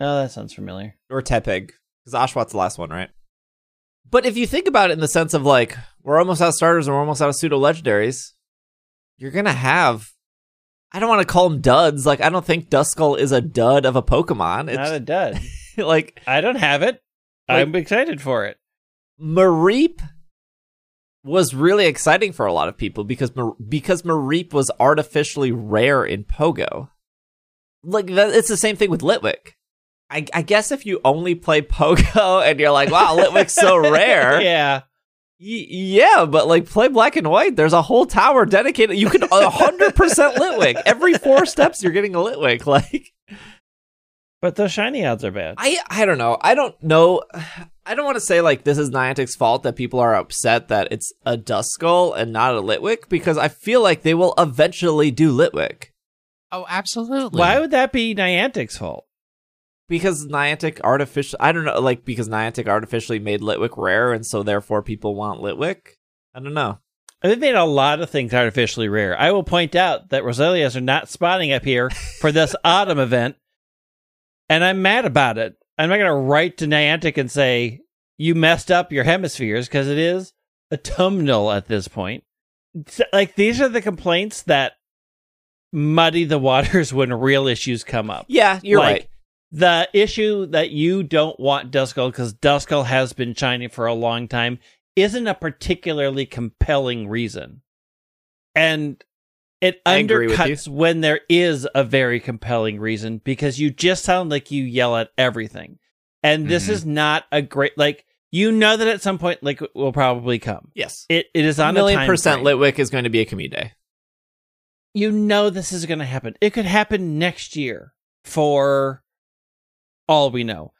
Oh, that sounds familiar. Or Tepig, because Oshawot's the last one, right? But if you think about it in the sense of like we're almost out of starters and we're almost out of pseudo legendaries, you're gonna have. I don't want to call them duds. Like I don't think Duskull is a dud of a Pokemon. It's not a dud. Like I don't have it. Like, I'm excited for it. Mareep was really exciting for a lot of people because Mar- because Mareep was artificially rare in Pogo. Like that, it's the same thing with Litwick. I, I guess if you only play Pogo and you're like, wow, Litwick's so rare. Yeah. Y- yeah, but like play Black and White. There's a whole tower dedicated. You can one hundred percent Litwick. Every four steps, you're getting a Litwick. Like. But those shiny odds are bad. I I don't know. I don't know. I don't want to say like this is Niantic's fault that people are upset that it's a Duskull and not a Litwick because I feel like they will eventually do Litwick. Oh, absolutely. Why would that be Niantic's fault? Because Niantic artificially, I don't know, like because Niantic artificially made Litwick rare and so therefore people want Litwick. I don't know. They've made a lot of things artificially rare. I will point out that Roselias are not spawning up here for this autumn event. And I'm mad about it. I'm not going to write to Niantic and say, you messed up your hemispheres, because it is autumnal at this point. It's, like, these are the complaints that muddy the waters when real issues come up. Yeah, you're like, right. The issue that you don't want Duskull, because Duskull has been shiny for a long time, isn't a particularly compelling reason. And... It undercuts when there is a very compelling reason because you just sound like you yell at everything. And this mm-hmm. is not a great, like, you know that at some point, like, will probably come. Yes. It It is on a, a million percent frame. Litwick is going to be a community day. You know this is going to happen. It could happen next year for all we know.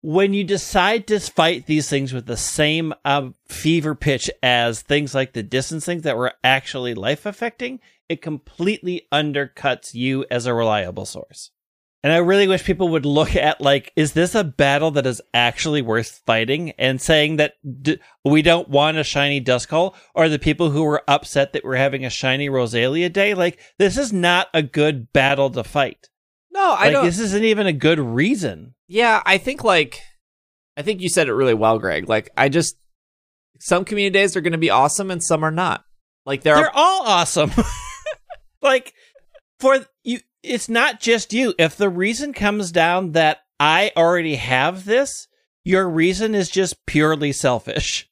When you decide to fight these things with the same um, fever pitch as things like the distance things that were actually life-affecting, it completely undercuts you as a reliable source. And I really wish people would look at, like, is this a battle that is actually worth fighting? And saying that d- we don't want a shiny Duskull, or the people who were upset that we're having a shiny Rosalia day, like, this is not a good battle to fight. No, I like, don't. This isn't even a good reason. Yeah, I think like, I think you said it really well, Greg. Like, I just, some community days are going to be awesome and some are not. Like there They're are- all awesome. Like for you, it's not just you. If the reason comes down that I already have this, your reason is just purely selfish.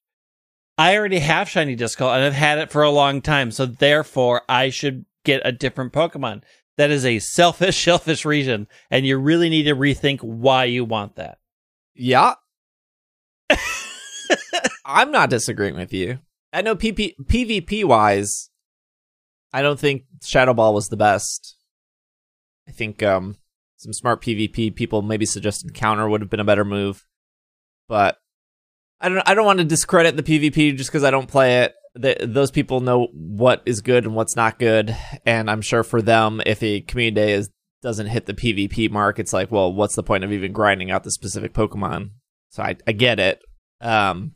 I already have Shiny Discal and I've had it for a long time, so therefore I should get a different Pokemon. That is a selfish, selfish reason, and you really need to rethink why you want that. Yeah. I'm not disagreeing with you. I know P P- PvP-wise, I don't think Shadow Ball was the best. I think um, some smart PvP people maybe suggested Counter would have been a better move, but I don't. I don't want to discredit the PvP just because I don't play it. The, those people know what is good and what's not good, and I'm sure for them, if a community day is, doesn't hit the PvP mark, it's like, well, what's the point of even grinding out the specific Pokemon? So I, I get it. Um,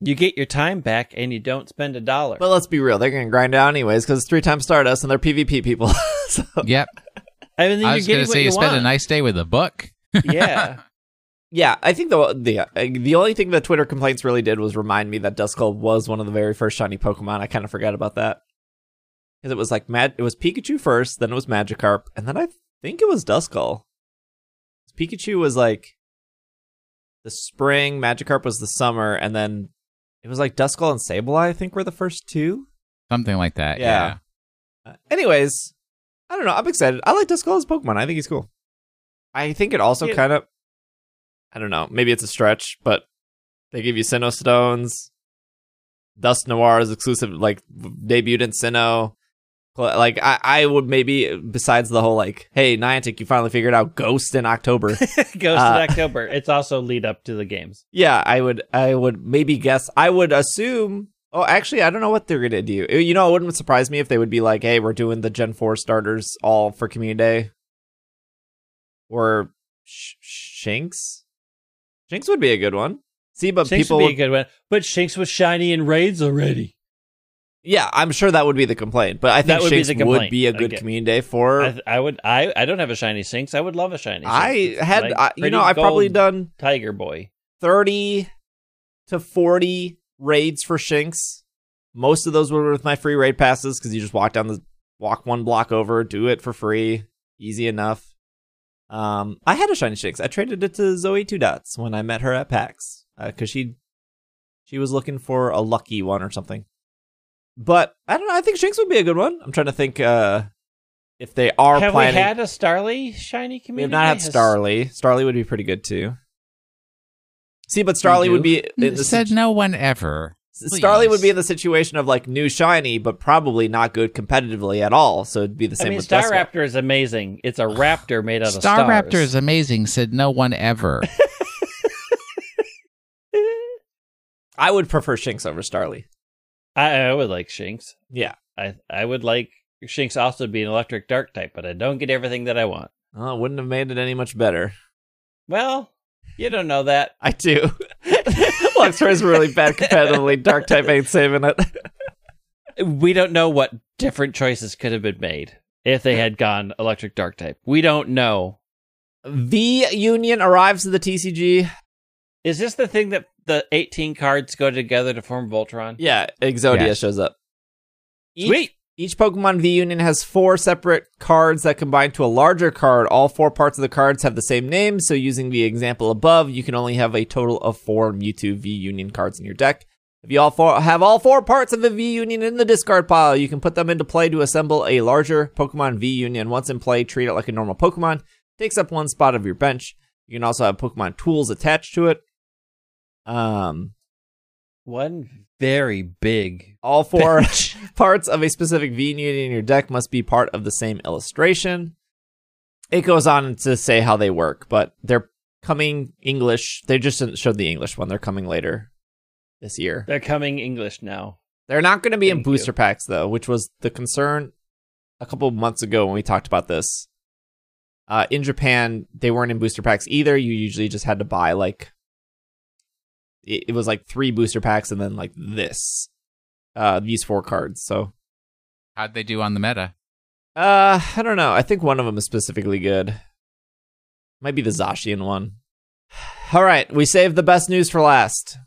you get your time back, and you don't spend a dollar. But let's be real; they're going to grind out anyways because it's three-time Stardust, and they're PvP people. So. Yep. I, mean, I was going to say you, you spend a nice day with a book. Yeah. Yeah, I think the the the only thing that Twitter complaints really did was remind me that Duskull was one of the very first shiny Pokemon. I kind of forgot about that because it was like mad. It was Pikachu first, then it was Magikarp, and then I think it was Duskull. Pikachu was like the spring, Magikarp was the summer, and then it was like Duskull and Sableye. I think were the first two, something like that. Yeah. yeah. Uh, anyways, I don't know. I'm excited. I like Duskull as Pokemon. I think he's cool. I think it also yeah. kind of. I don't know. Maybe it's a stretch, but they give you Sinnoh Stones. Dust Noir is exclusive, like, debuted in Sinnoh. Like, I, I would maybe, besides the whole, like, hey, Niantic, you finally figured out Ghost in October. Ghost uh, in October. It's also lead up to the games. Yeah, I would I would maybe guess. I would assume. Oh, actually, I don't know what they're going to do. You know, it wouldn't surprise me if they would be like, hey, we're doing the Gen four starters all for Community Day. Or sh- Shinx? Shinx would be a good one. See, but Shinx people would be a good one. But Shinx was shiny in raids already. Yeah, I'm sure that would be the complaint. But I think Shinx be would be a good okay. community day for. I, I would. I, I don't have a shiny Shinx. I would love a shiny Shinx. I had. Like, I, you know, I've probably done Tiger Boy thirty to forty raids for Shinx. Most of those were with my free raid passes because you just walk down the walk one block over, do it for free, easy enough. Um, I had a shiny Shinx. I traded it to Zoe Two Dots when I met her at PAX because uh, she she was looking for a lucky one or something. But I don't know. I think Shinx would be a good one. I'm trying to think uh, if they are. Have planning... we had a Starly shiny community? We have not had has... Starly. Starly would be pretty good too. See, but Starly would be. In the Said situ- no one ever. Please. Starly would be in the situation of like new shiny, but probably not good competitively at all. So it'd be the same. I mean, with Star Duskull. Raptor is amazing. It's a raptor made out of Star stars. Raptor is amazing. Said no one ever. I would prefer Shinx over Starly. I, I would like Shinx. Yeah, I I would like Shinx also to be an electric dark type, but I don't get everything that I want. Oh, it wouldn't have made it any much better. Well, you don't know that. I do. Luxray is really bad competitively. Dark type ain't saving it. We don't know what different choices could have been made if they had gone electric dark type. We don't know. The Union arrives at the T C G. Is this the thing that the eighteen cards go together to form Voltron? Yeah, Exodia yes. shows up. Each, Sweet! Each Pokemon V Union has four separate cards that combine to a larger card. All four parts of the cards have the same name, so using the example above, you can only have a total of four Mewtwo V Union cards in your deck. If you all four have all four parts of the V Union in the discard pile, you can put them into play to assemble a larger Pokemon V Union. Once in play, treat it like a normal Pokemon. It takes up one spot of your bench. You can also have Pokemon tools attached to it. Um... One very big. All four parts of a specific V unit in your deck must be part of the same illustration. It goes on to say how they work, but they're coming English. They just didn't show the English one. They're coming later this year. They're coming English now. They're not going to be Thank in booster you. packs, though, which was the concern a couple of months ago when we talked about this. Uh, in Japan, they weren't in booster packs either. You usually just had to buy, like, it was like three booster packs and then like this, uh, these four cards. So how'd they do on the meta? Uh, I don't know. I think one of them is specifically good. Might be the Zacian one. All right. We saved the best news for last.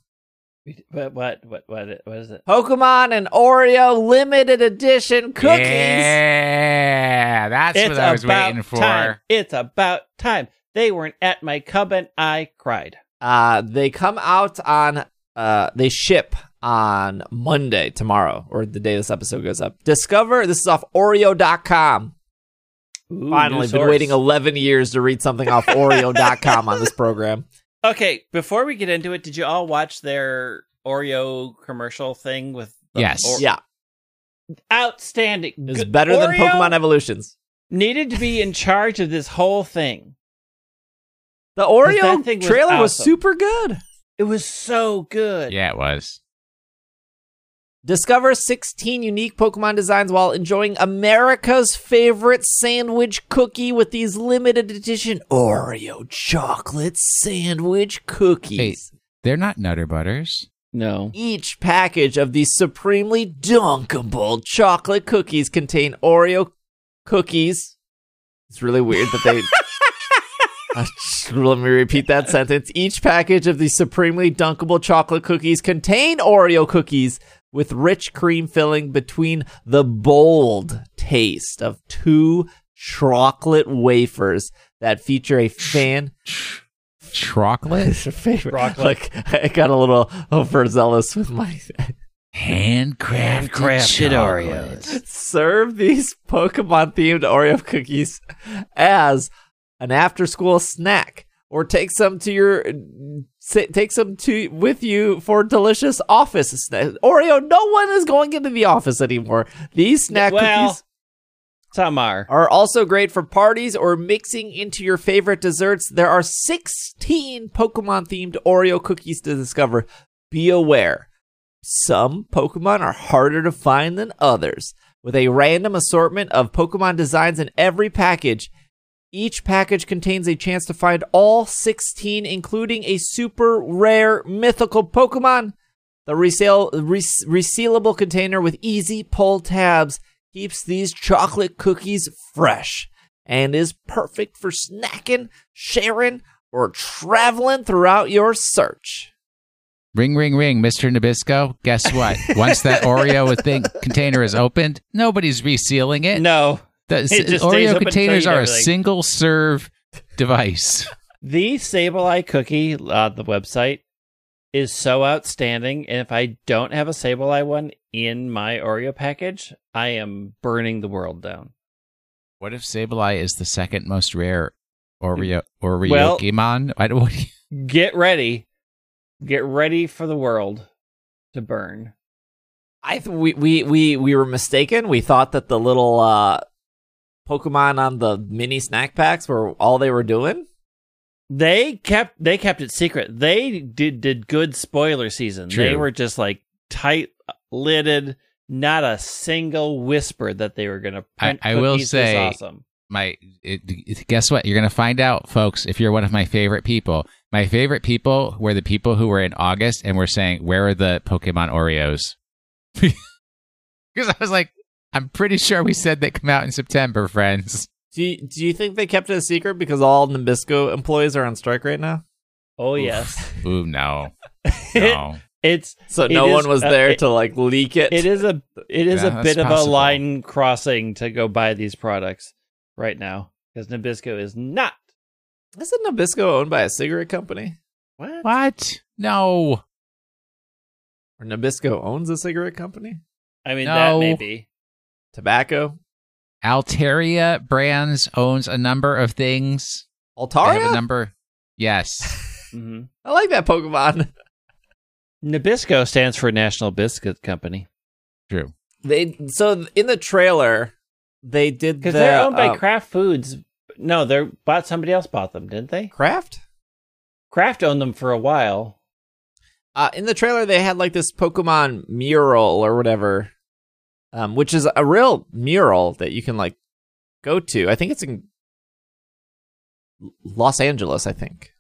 But what, what, what, what is it? Pokemon and Oreo limited edition cookies. Yeah, that's it's what I was waiting for. Time. It's about time. They weren't at my cub and I cried. Uh, they come out on, uh, they ship on Monday, tomorrow, or the day this episode goes up. Discover, this is off Oreo dot com. Ooh, finally, been waiting eleven years to read something off Oreo dot com on this program. Okay, before we get into it, did you all watch their Oreo commercial thing with? The yes. Or- yeah. Outstanding. It was Good. better Oreo than Pokemon Evolutions. Needed to be in charge of this whole thing. The Oreo thing trailer was, awesome. was super good. It was so good. Yeah, it was. Discover sixteen unique Pokemon designs while enjoying America's favorite sandwich cookie with these limited edition Oreo chocolate sandwich cookies. Wait, they're not Nutter Butters. No. Each package of these supremely dunkable chocolate cookies contain Oreo cookies. It's really weird that they... Uh, let me repeat that sentence. Each package of the supremely dunkable chocolate cookies contain Oreo cookies with rich cream filling between the bold taste of two chocolate wafers that feature a fan... Chocolate? Chocolate. Like, I got a little overzealous with my... Handcrafted, Handcrafted Oreos. Serve these Pokemon-themed Oreo cookies as... an after-school snack, or take some to your, take some to with you for delicious office snacks. Oreo, no one is going into the office anymore. These snack well, cookies, some are are also great for parties or mixing into your favorite desserts. There are sixteen Pokemon-themed Oreo cookies to discover. Be aware, some Pokemon are harder to find than others, with a random assortment of Pokemon designs in every package. Each package contains a chance to find all sixteen, including a super rare mythical Pokemon. The resale, re- resealable container with easy pull tabs keeps these chocolate cookies fresh and is perfect for snacking, sharing, or traveling throughout your search. Ring, ring, ring, Mister Nabisco. Guess what? Once that Oreo thing container is opened, nobody's resealing it. No. The Oreo containers are everything. A single serve device. The Sableye cookie on uh, the website is so outstanding. And if I don't have a Sableye one in my Oreo package, I am burning the world down. What if Sableye is the second most rare Oreo Oreo well, Pokemon? I don't, you... Get ready. Get ready for the world to burn. I th- we, we, we, we were mistaken. We thought that the little... Uh, Pokemon on the mini snack packs were all they were doing? They kept they kept it secret. They did did good spoiler season. True. They were just like tight-lidded, not a single whisper that they were going to print I, I will say, awesome. my it, it, guess what? You're going to find out, folks, if you're one of my favorite people. My favorite people were the people who were in August and were saying, where are the Pokemon Oreos? Because I was like, I'm pretty sure we said they come out in September, friends. Do you, do you think they kept it a secret because all Nabisco employees are on strike right now? Oh, Oof. yes. Ooh, no. No. it, it's So it no is, one was there uh, it, to, like, leak it? It is a it is yeah, a bit possible. of a line crossing to go buy these products right now because Nabisco is not. Isn't Nabisco owned by a cigarette company? What? What? No. Or Nabisco owns a cigarette company? I mean, no. that may be. Tobacco. Altaria Brands owns a number of things. Altaria? They have a number. Yes. mm-hmm. I like that Pokemon. Nabisco stands for National Biscuit Company. True. They So in the trailer, they did Because the, they're owned by um, Kraft Foods. No, they bought somebody else bought them, didn't they? Kraft? Kraft owned them for a while. Uh, in the trailer, they had like this Pokemon mural or whatever. Um, which is a real mural that you can, like, go to. I think it's in Los Angeles, I think.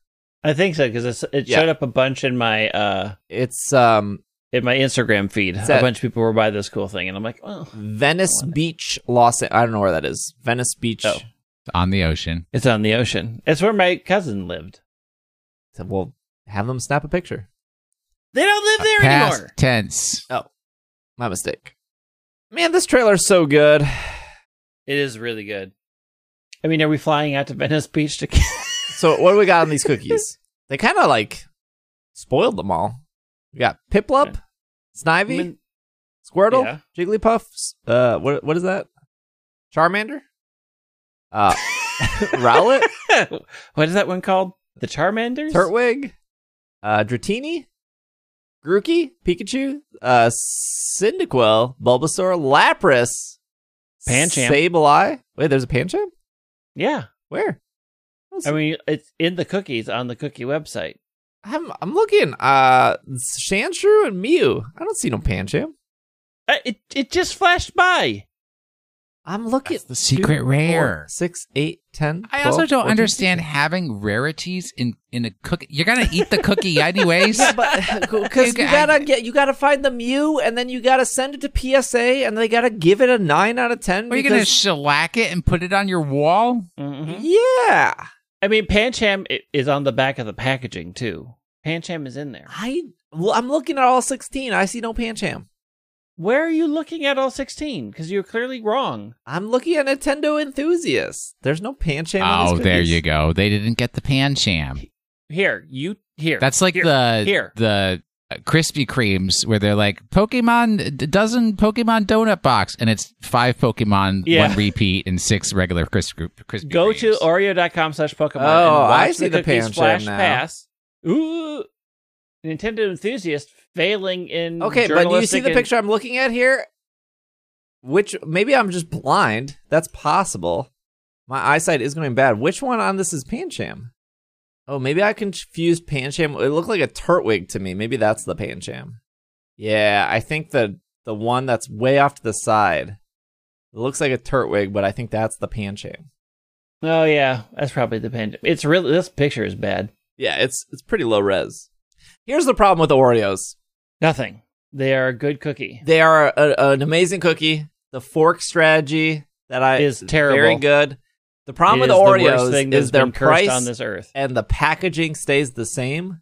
I think so, because it yeah. showed up a bunch in my uh, it's um in my Instagram feed. A bunch of people were by this cool thing, and I'm like, oh. Venice Beach, Los Angeles. I don't know where that is. Venice Beach. Oh. It's on the ocean. It's on the ocean. It's where my cousin lived. So, well, have them snap a picture. They don't live there Past anymore. Tense. Oh, my mistake. Man, this trailer's so good. It is really good. I mean, are we flying out to Venice Beach to? So what do we got on these cookies? They kind of like spoiled them all. We got Piplup, Snivy, Min- Squirtle, yeah. Jigglypuff. Uh, what what is that? Charmander. Uh, Rowlet. What is that one called? The Charmanders. Turtwig. Uh, Dratini. Grookey, Pikachu, uh, Cyndaquil, Bulbasaur, Lapras, Pancham, Sableye. Wait, there's a Pancham? Yeah. Where? I it? mean, it's in the cookies on the cookie website. I'm I'm looking. Uh, Shanshrew and Mew. I don't see no Pancham. Uh, it it just flashed by. I'm looking. That's the secret two, rare. Four, six, eight, ten. I twelve, also don't fourteen, understand sixteen. Having rarities in, in a cookie. You're gonna eat the cookie anyways. Yeah, but because you gotta I, get, you gotta find the Mew, and then you gotta send it to P S A, and they gotta give it a nine out of ten. Are because... you gonna shellac it and put it on your wall? Mm-hmm. Yeah. I mean, Pancham is on the back of the packaging too. Pancham is in there. I well, I'm looking at all sixteen. I see no Pancham. Where are you looking at all sixteen? Because you're clearly wrong. I'm looking at Nintendo Enthusiasts. There's no Pancham. Oh, there you go. They didn't get the Pancham. Here, you here. That's like here, the here. the Krispy Kremes where they're like Pokemon dozen Pokemon donut box, and it's five Pokemon, yeah. one repeat, and six regular Krispy Krispy. Go Kremes. To Oreo dot com slash Pokemon. Oh, and I see the, the Pancham flash now. Pass. Ooh. Nintendo Enthusiast failing in okay, but do you see the picture I'm looking at here? Which, maybe I'm just blind. That's possible. My eyesight is going bad. Which one on this is Pancham? Oh, maybe I confused Pancham. It looked like a Turtwig to me. Maybe that's the Pancham. Yeah, I think the, the one that's way off to the side. It looks like a Turtwig, but I think that's the Pancham. Oh, yeah. That's probably the Pancham. It's really, this picture is bad. Yeah, it's it's pretty low res. Here's the problem with the Oreos. Nothing. They are a good cookie. They are a, a, an amazing cookie. The fork strategy that I is terrible. Very good. The problem it with the Oreos the is their price on this earth. And the packaging stays the same,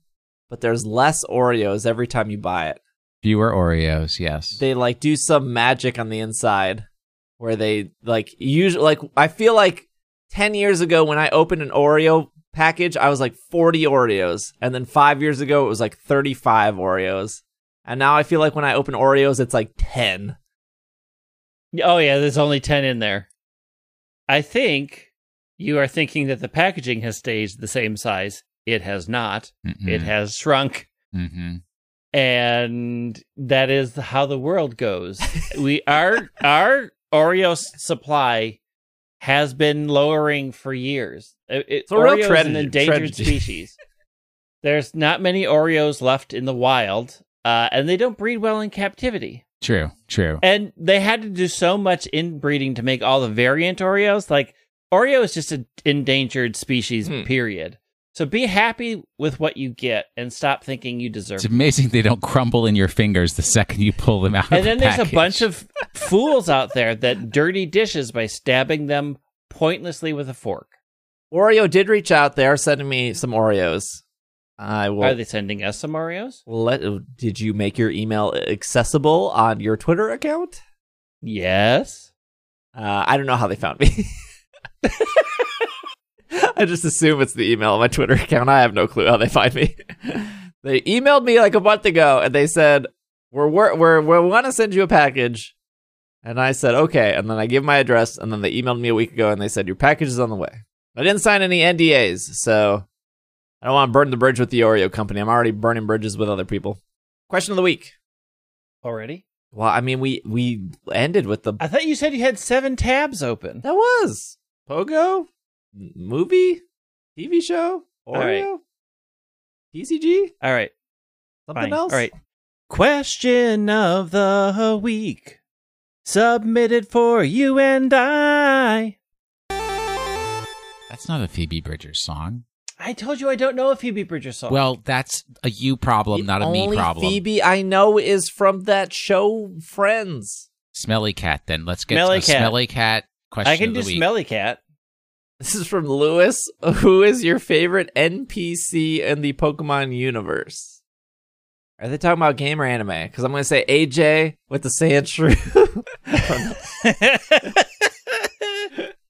but there's less Oreos every time you buy it. Fewer Oreos, yes. They like do some magic on the inside where they like usually like I feel like ten years ago when I opened an Oreo package, I was like forty Oreos, and then five years ago it was like thirty-five Oreos, and now I feel like when I open Oreos it's like ten. Oh yeah, there's only ten in there. I think you are thinking that the packaging has stayed the same size. It has not. Mm-hmm. It has shrunk. Mm-hmm. And that is how the world goes. we our our Oreo supply has been lowering for years. It, it's a Oreo real trend, is an endangered trend. species. There's not many Oreos left in the wild, uh, and they don't breed well in captivity. True, true. And they had to do so much inbreeding to make all the variant Oreos. Like, Oreo is just an endangered species, hmm. period. So be happy with what you get and stop thinking you deserve it. It's amazing they don't crumble in your fingers the second you pull them out of the package. And then there's a bunch of fools out there that dirty dishes by stabbing them pointlessly with a fork. Oreo did reach out. They are sending me some Oreos. I will. Are they sending us some Oreos? Let, did you make your email accessible on your Twitter account? Yes. Uh, I don't know how they found me. I just assume it's the email on my Twitter account. I have no clue how they find me. They emailed me like a month ago, and they said, we're, we're, we're, we want to send you a package. And I said, okay. And then I give my address, and then they emailed me a week ago, and they said, your package is on the way. I didn't sign any N D As, so I don't want to burn the bridge with the Oreo company. I'm already burning bridges with other people. Question of the week. Already? Well, I mean, we, we ended with the... I thought you said you had seven tabs open. That was. Pogo? Movie, T V show, Oreo, all right. T C G. All right, something Fine. else. All right, question of the week submitted for you and I. That's not a Phoebe Bridgers song. I told you I don't know a Phoebe Bridgers song. Well, that's a you problem, the not a me problem. Only Phoebe I know is from that show Friends. Smelly Cat. Then let's get smelly to cat. Smelly Cat question. I can of the do week. Smelly Cat. This is from Lewis. Who is your favorite N P C in the Pokemon universe? Are they talking about game or anime? Because I'm going to say A J with the Sand Shrew.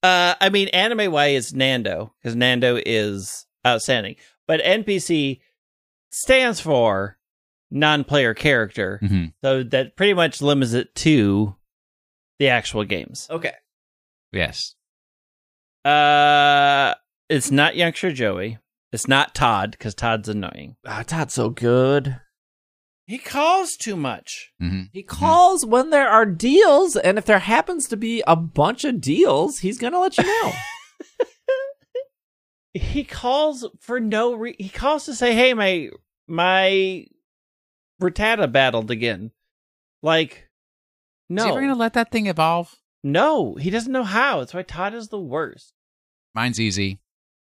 uh, I mean, anime-wise is Nando, because Nando is outstanding. But N P C stands for non-player character, mm-hmm. so that pretty much limits it to the actual games. Okay. Yes. Uh, it's not Youngster Joey. It's not Todd, because Todd's annoying. Oh, Todd's so good. He calls too much. Mm-hmm. He calls mm-hmm. when there are deals, and if there happens to be a bunch of deals, he's going to let you know. He calls for no re- He calls to say, hey, my my Rattata battled again. Like, no. Is he ever going to let that thing evolve? No, he doesn't know how. That's why Todd is the worst. Mine's easy,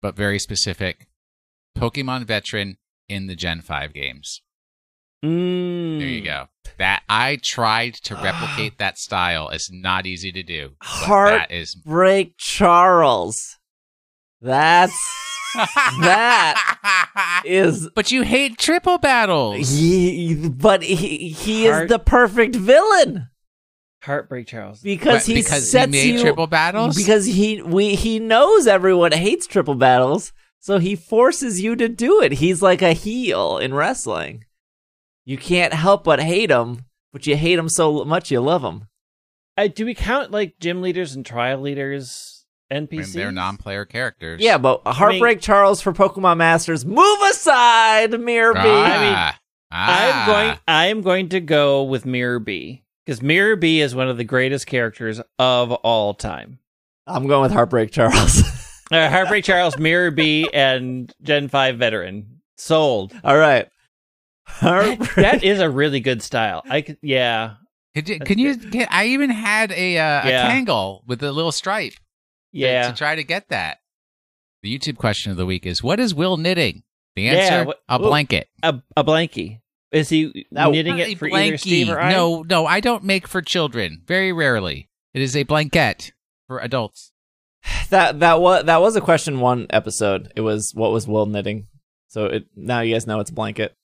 but very specific. Pokemon veteran in the Gen five games. Mm. There you go. That I tried to replicate that style. It's not easy to do. Heartbreak that is... Charles. That's that is. But you hate triple battles. He, but he he Heart... is the perfect villain. Heartbreak Charles because what, he because sets he made you triple battles because he we he knows everyone hates triple battles, so he forces you to do it. He's like a heel in wrestling. You can't help but hate him, but you hate him so much you love him. Uh, do we count, like, gym leaders and trial leaders, N P Cs? They're non-player characters. Yeah, but Heartbreak I mean, Charles for Pokemon Masters, move aside, Mirror ah, B. I mean, ah. I'm going, I am going to go with Mirror B, because Mirror B is one of the greatest characters of all time. I'm going with Heartbreak Charles. uh, Heartbreak Charles, Mirror B, and Gen five veteran. Sold. All right. That is a really good style. I could, yeah. Could you, can you? Get, I even had a uh, yeah. a Tangle with a little stripe. Yeah. To, to try to get that. The YouTube question of the week is: what is Will knitting? The answer: yeah, what, a blanket. A a blankie. Is he no, knitting it for blankie. Either Steve or I? No, no. I don't make for children. Very rarely. It is a blanket for adults. That that was that was a question one episode. It was what was Will knitting. So it now you guys know it's a blanket.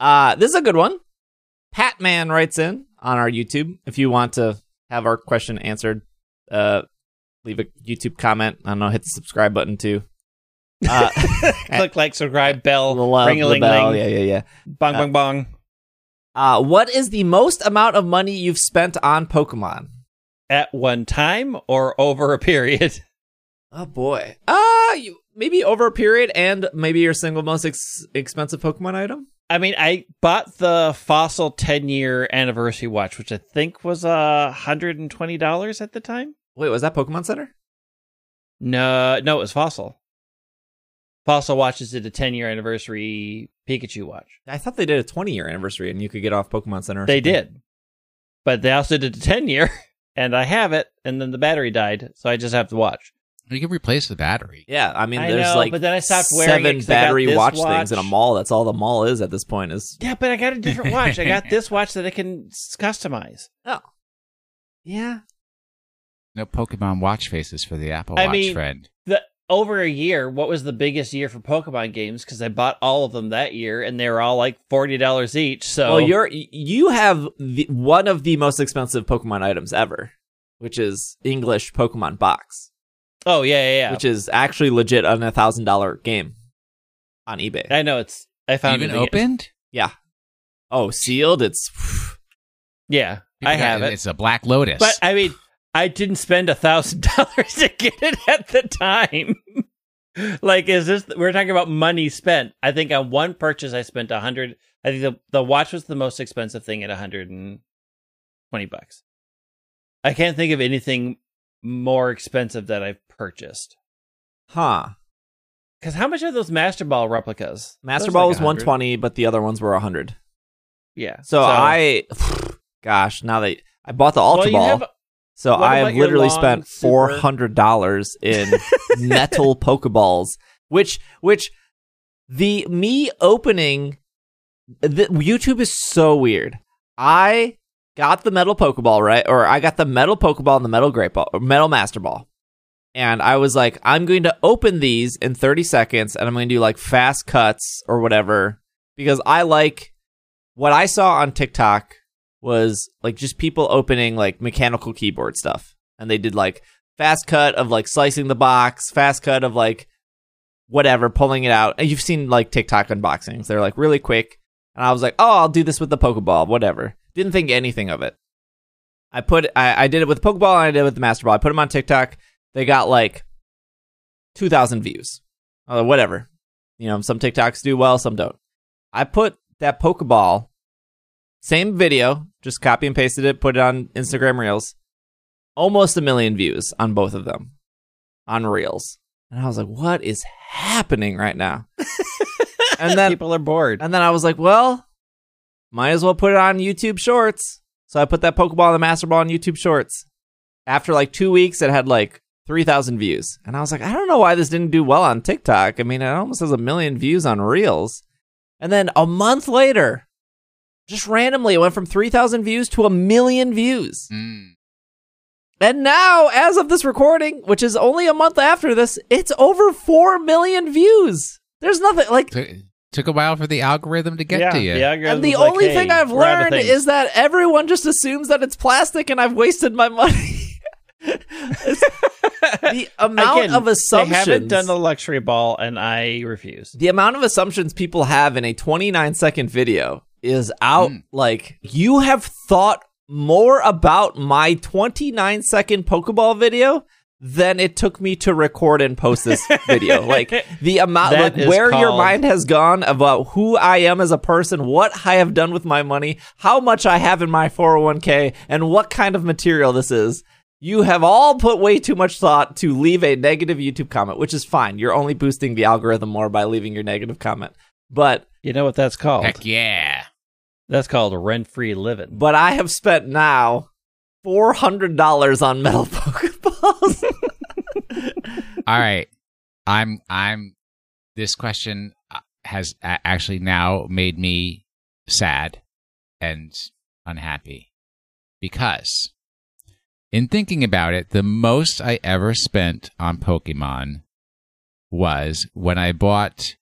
Uh, this is a good one. Patman writes in on our YouTube. If you want to have our question answered, uh, leave a YouTube comment. I don't know, hit the subscribe button too. Uh, Click like, subscribe, bell, ring-a-ling-ling. Yeah, yeah, yeah. Bong, uh, bong, bong. Uh, what is the most amount of money you've spent on Pokemon? At one time or over a period? Oh, boy. Uh, you, maybe over a period and maybe your single most ex- expensive Pokemon item? I mean, I bought the Fossil ten-year anniversary watch, which I think was uh, one hundred twenty dollars at the time. Wait, was that Pokemon Center? No, no, it was Fossil. Fossil watches did a ten-year anniversary Pikachu watch. I thought they did a twenty-year anniversary, and you could get off Pokemon Center. They something. did, but they also did a ten-year, and I have it, and then the battery died, so I just have to watch. You can replace the battery. Yeah, I mean, I there's know, like but then I stopped wearing seven battery watch, watch things in a mall. That's all the mall is at this point. Is yeah, but I got a different watch. I got this watch that I can customize. Oh, yeah. No Pokemon watch faces for the Apple I Watch mean, friend. The, over a year, what was the biggest year for Pokemon games? Because I bought all of them that year, and they were all like forty dollars each. So, well, you're you have the, one of the most expensive Pokemon items ever, which is English Pokemon box. Oh, yeah, yeah, yeah. Which is actually legit on a one thousand dollars game on eBay. I know, it's... I found Even it opened? Yeah. Oh, sealed? It's... Yeah, I have it. It's a Black Lotus. But, I mean, I didn't spend one thousand dollars to get it at the time. Like, is this... We're talking about money spent. I think on one purchase, I spent one hundred dollars. I think the, the watch was the most expensive thing at one hundred twenty bucks. I can't think of anything more expensive that I've purchased. Huh. Because how much are those Master Ball replicas? Master Ball was one hundred twenty, but the other ones were one hundred. Yeah. So, so I... Gosh, now that... I bought the Ultra well, Ball, have, so I have literally spent four hundred dollars in metal Pokeballs, which, which, the me opening... The, YouTube is so weird. I... Got the metal Pokeball, right? Or I got the metal Pokeball and the metal Great Ball, or metal Master Ball. And I was like, I'm going to open these in thirty seconds and I'm going to do like fast cuts or whatever because I like what I saw on TikTok was like just people opening like mechanical keyboard stuff, and they did like fast cut of like slicing the box, fast cut of like whatever, pulling it out. And you've seen like TikTok unboxings. They're like really quick. And I was like, oh, I'll do this with the Pokeball, whatever. Didn't think anything of it. I put, I, I did it with the Pokeball and I did it with the Master Ball. I put them on TikTok. They got like two thousand views. Uh, whatever. You know, some TikToks do well, some don't. I put that Pokeball, same video, just copy and pasted it, put it on Instagram Reels. Almost a million views on both of them, on Reels. And I was like, what is happening right now? And then people are bored. And then I was like, well, might as well put it on YouTube Shorts. So I put that Pokeball and the Master Ball on YouTube Shorts. After like two weeks, it had like three thousand views. And I was like, I don't know why this didn't do well on TikTok. I mean, it almost has a million views on Reels. And then a month later, just randomly, it went from three thousand views to a million views. Mm. And now, as of this recording, which is only a month after this, it's over four million views. There's nothing like... Took a while for the algorithm to get yeah, to you. The and the only like, hey, thing I've learned is that everyone just assumes that it's plastic and I've wasted my money. The amount Again, of assumptions... I haven't done the luxury ball and I refuse. The amount of assumptions people have in a twenty-nine second video is out. Mm. Like, you have thought more about my twenty-nine second Pokeball video than it took me to record and post this video. Like, the amount, like, where called... your mind has gone about who I am as a person, what I have done with my money, how much I have in my four oh one k, and what kind of material this is. You have all put way too much thought to leave a negative YouTube comment, which is fine. You're only boosting the algorithm more by leaving your negative comment. But... you know what that's called? Heck yeah. That's called rent-free living. But I have spent now four hundred dollars on metal Pokeballs. All right. I'm, I'm, this question has actually now made me sad and unhappy because in thinking about it, the most I ever spent on Pokemon was when I bought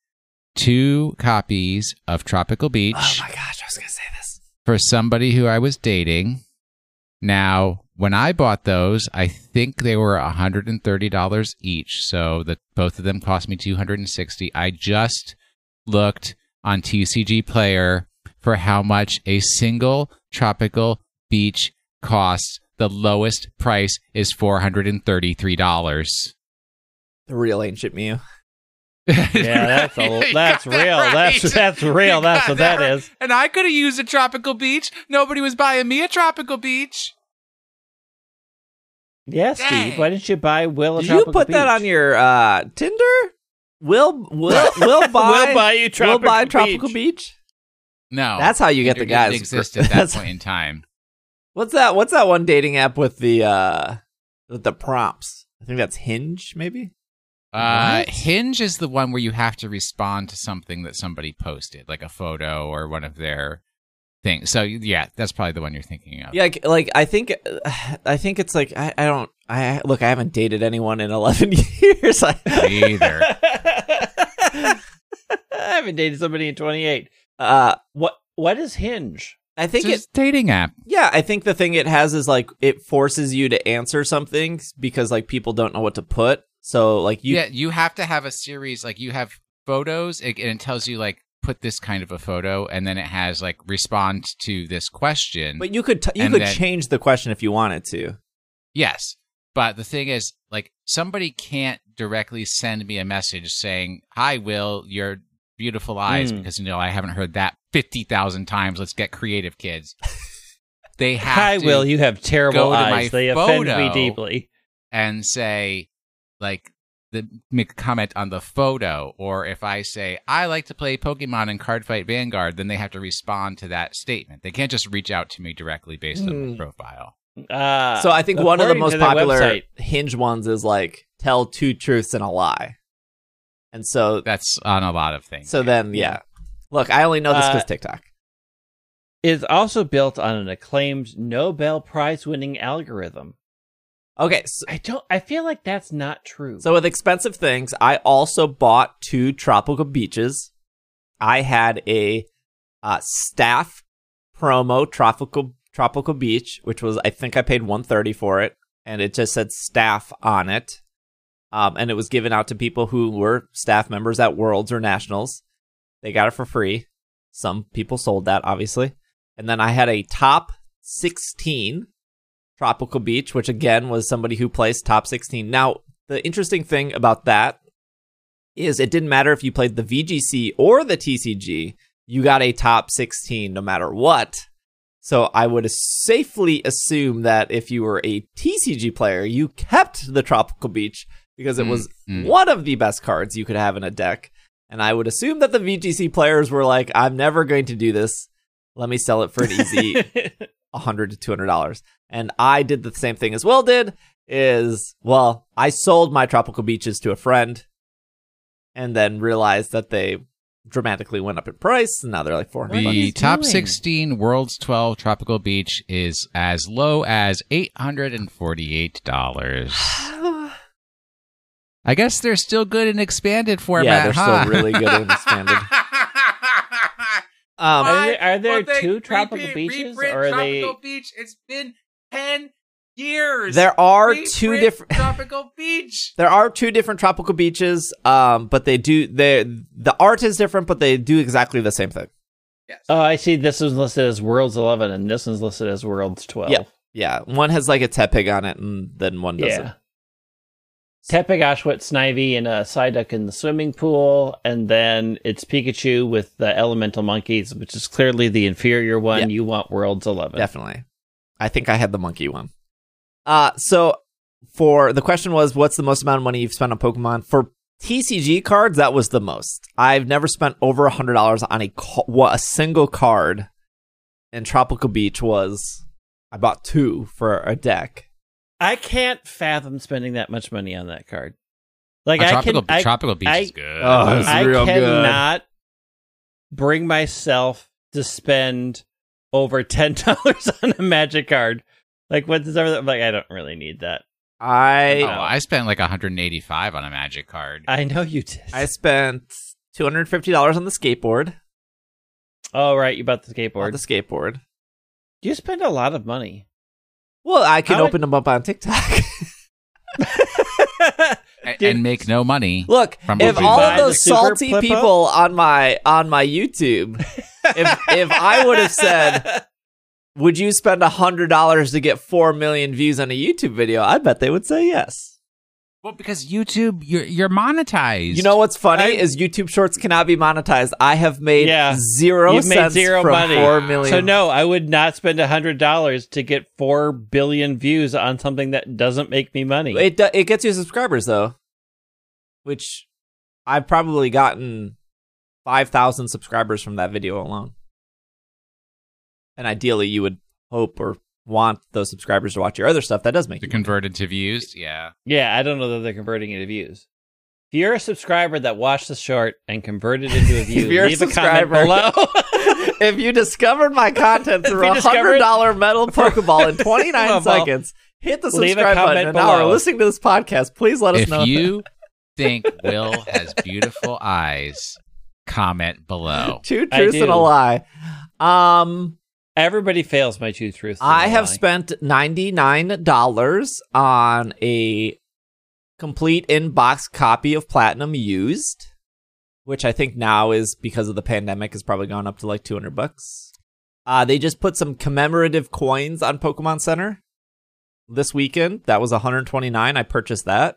two copies of Tropical Beach. Oh my gosh, I was going to say this. For somebody who I was dating. Now, when I bought those, I think they were one hundred thirty dollars each. So the, both of them cost me two hundred sixty dollars. I just looked on T C G Player for how much a single Tropical Beach costs. The lowest price is four hundred thirty-three dollars. The real Ancient Mew. Yeah, that's a, that's real. That right. That's that's real. That's what that, that is. And I could have used a Tropical Beach. Nobody was buying me a Tropical Beach. Yes, yeah, Steve. Why didn't you buy Will a Did Tropical Beach? You put beach? That on your uh, Tinder? Will Will Will buy Will buy you Tropical, will buy Tropical Beach. Beach? No, that's how you Tinder get the guys. Didn't exist at that point in time. What's that? What's that one dating app with the uh, with the prompts? I think that's Hinge, maybe. Uh, Hinge is the one where you have to respond to something that somebody posted, like a photo or one of their things. So yeah, that's probably the one you're thinking of. Yeah, like, like I think, I think it's like I, I don't. I look, I haven't dated anyone in eleven years. Me either. I haven't dated somebody in twenty-eight. Uh, what what is Hinge? I think it's, it's a dating app. Yeah, I think the thing it has is like it forces you to answer something because like people don't know what to put. So like you, yeah, you have to have a series. Like you have photos, and it tells you like put this kind of a photo, and then it has like respond to this question. But you could t- you could then, change the question if you wanted to. Yes, but the thing is, like somebody can't directly send me a message saying, "Hi, Will, your beautiful eyes," mm. because you know I haven't heard that fifty thousand times. Let's get creative, kids. They have. Hi, to Will, you have terrible eyes. They offend me deeply. And say. Like, the, make a comment on the photo, or if I say, I like to play Pokemon and Cardfight Vanguard, then they have to respond to that statement. They can't just reach out to me directly based mm. on my profile. Uh, so I think one of the most popular website, Hinge ones is, like, tell two truths and a lie. And so... that's on a lot of things. So yeah. then, yeah. Look, I only know this because uh, TikTok. Is also built on an acclaimed Nobel Prize-winning algorithm. Okay, so, I don't. I feel like that's not true. So with expensive things, I also bought two tropical beaches. I had a uh, staff promo tropical tropical beach, which was I think I paid one hundred thirty dollars for it, and it just said staff on it, um, and it was given out to people who were staff members at Worlds or Nationals. They got it for free. Some people sold that, obviously, and then I had a top sixteen tropical beach, which again was somebody who placed top sixteen. Now, the interesting thing about that is it didn't matter if you played the V G C or the T C G, you got a top sixteen no matter what. So I would safely assume that if you were a T C G player, you kept the Tropical Beach because it was mm-hmm. one of the best cards you could have in a deck. And I would assume that the V G C players were like, I'm never going to do this. Let me sell it for an easy one hundred to two hundred dollars. And I did the same thing as Will did is, well, I sold my Tropical Beaches to a friend. And then realized that they dramatically went up in price. And now they're like four hundred dollars. The top doing? sixteen Worlds twelve Tropical Beach is as low as eight hundred forty-eight dollars. I guess they're still good in expanded format. Yeah, they're huh? still really good in expanded. um, are there, are there well, two Tropical reprint, Beaches? Reprint or are Tropical they... Beach. It's been ten years. There are we two different tropical beach. There are two different tropical beaches, um, but they do they the art is different, but they do exactly the same thing. Yes. Oh, I see. This is listed as Worlds eleven, and this one's listed as Worlds twelve. Yeah, yeah. One has like a Tepig on it, and then one doesn't. Yeah. Tepig, Ashwit, Snivy, and a Psyduck in the swimming pool, and then it's Pikachu with the elemental monkeys, which is clearly the inferior one. Yeah. You want Worlds eleven, definitely. I think I had the monkey one. Uh, so for the question was, what's the most amount of money you've spent on Pokemon? For T C G cards, that was the most. I've never spent over a hundred dollars on a co- a single card. And Tropical Beach was, I bought two for a deck. I can't fathom spending that much money on that card. Like a I tropical, can, I, Tropical Beach I, is good. Oh, this I is real cannot good. Bring myself to spend over ten dollars on a Magic card. Like, what does everything? I'm like, I don't really need that. I oh, I spent like one hundred eighty-five dollars on a Magic card. I know you did. I spent two hundred fifty dollars on the skateboard. Oh, right. You bought the skateboard. Bought the skateboard. You spend a lot of money. Well, I can How open would... them up on TikTok. Dude, and make no money. Look, from if all of those salty people on my, on my YouTube, if if I would have said... Would you spend one hundred dollars to get four million views on a YouTube video? I bet they would say yes. Well, because YouTube, you're, you're monetized. You know what's funny I, is YouTube Shorts cannot be monetized. I have made yeah, zero you've cents made zero from money. four million. So no, I would not spend one hundred dollars to get four billion views on something that doesn't make me money. It, it gets you subscribers, though, which I've probably gotten five thousand subscribers from that video alone. And ideally, you would hope or want those subscribers to watch your other stuff. That does make they're converted to views, yeah. Yeah, I don't know that they're converting into views. If you're a subscriber that watched the short and converted into a view, if you're leave a, a comment below. If you discovered my content through a one hundred dollars metal Pokeball in twenty-nine well, seconds, hit the subscribe button. And now, listening to this podcast, please let us if know. If you think Will has beautiful eyes, comment below. Two truths and a lie. Um... Everybody fails my two truths. I have lie. spent ninety-nine dollars on a complete in-box copy of Platinum Used, which I think now is, because of the pandemic, has probably gone up to like two hundred bucks. Uh, they just put some commemorative coins on Pokemon Center this weekend. That was one hundred twenty-nine dollars. I purchased that.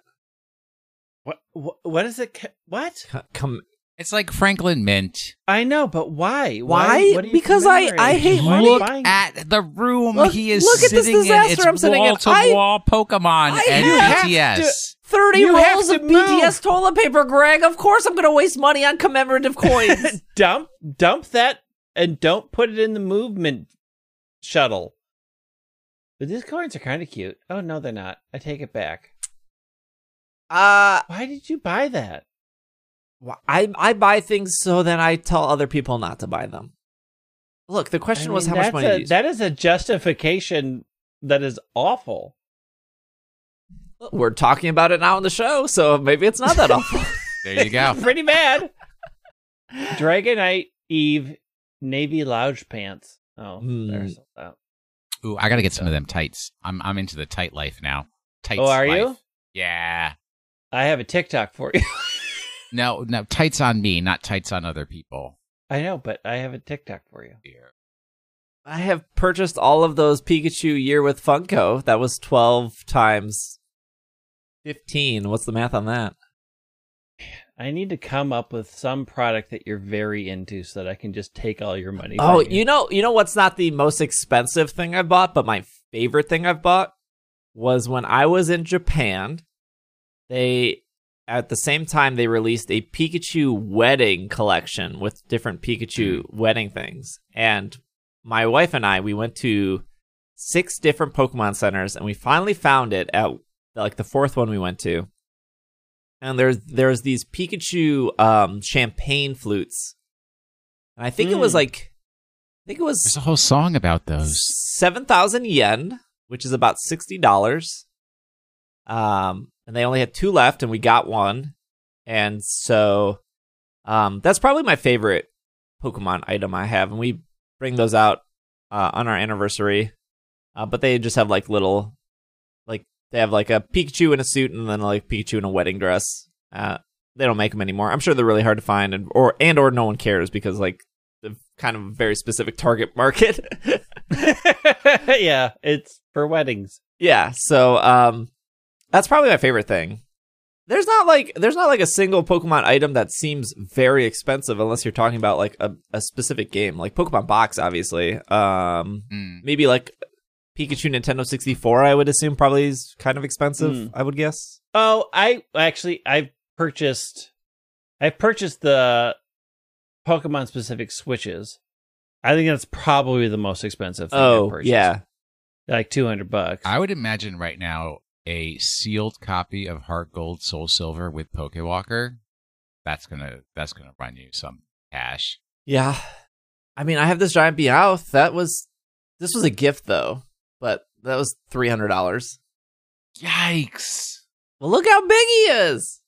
What? What, what is it? What? Com- com- It's like Franklin Mint. I know, but why? Why? why? Because I, I hate money. Look at the room look, he is sitting in. It's I'm wall-to-wall in. Pokemon I, and I B T S. To, thirty you rolls of move. B T S toilet paper, Greg. Of course I'm going to waste money on commemorative coins. dump, dump that and don't put it in the movement shuttle. But these coins are kind of cute. Oh, no, they're not. I take it back. Uh, why did you buy that? I I buy things so then I tell other people not to buy them. Look, the question I mean, was how much money. A, that is a justification that is awful. We're talking about it now on the show, so maybe it's not that awful. There you go. Pretty bad. Dragonite Eve navy lounge pants. Oh, mm. there's that. Ooh, I gotta get some of them tights. I'm I'm into the tight life now. Tights. Oh, are life. You? Yeah. I have a TikTok for you. no, no tights on me, not tights on other people. I know, but I have a TikTok for you. Yeah. I have purchased all of those Pikachu year with Funko. That was twelve times fifteen. What's the math on that? I need to come up with some product that you're very into so that I can just take all your money. Oh, you. you know, you know what's not the most expensive thing I bought, but my favorite thing I've bought was when I was in Japan. They, at the same time, they released a Pikachu wedding collection with different Pikachu wedding things. And my wife and I, we went to six different Pokemon centers, and we finally found it at like the fourth one we went to. And there's there's these Pikachu um, champagne flutes, and I think mm. it was like, I think it was. There's a whole song about those. Seven thousand yen, which is about sixty dollars. Um, and they only had two left, and we got one, and so, um, that's probably my favorite Pokemon item I have, and we bring those out uh, on our anniversary. Uh, but they just have like little, like. They have, like, a Pikachu in a suit and then, like, Pikachu in a wedding dress. Uh, they don't make them anymore. I'm sure they're really hard to find, and or and or no one cares because, like, the kind of very specific target market. Yeah, it's for weddings. Yeah, so um, that's probably my favorite thing. There's not, like, there's not, like, a single Pokemon item that seems very expensive unless you're talking about, like, a, a specific game. Like, Pokemon Box, obviously. Um, mm. Maybe, like... Pikachu Nintendo sixty-four, I would assume, probably is kind of expensive, mm. I would guess. Oh, I actually, I purchased, I purchased the Pokemon-specific Switches. I think that's probably the most expensive thing oh, I purchased. Oh, yeah. Like two hundred bucks. I would imagine right now a sealed copy of Heart Gold, Soul Silver with Pokewalker, that's gonna, that's gonna run you some cash. Yeah. I mean, I have this giant Bidoof. That was, this was a gift, though. But that was three hundred dollars. Yikes. Well, look how big he is.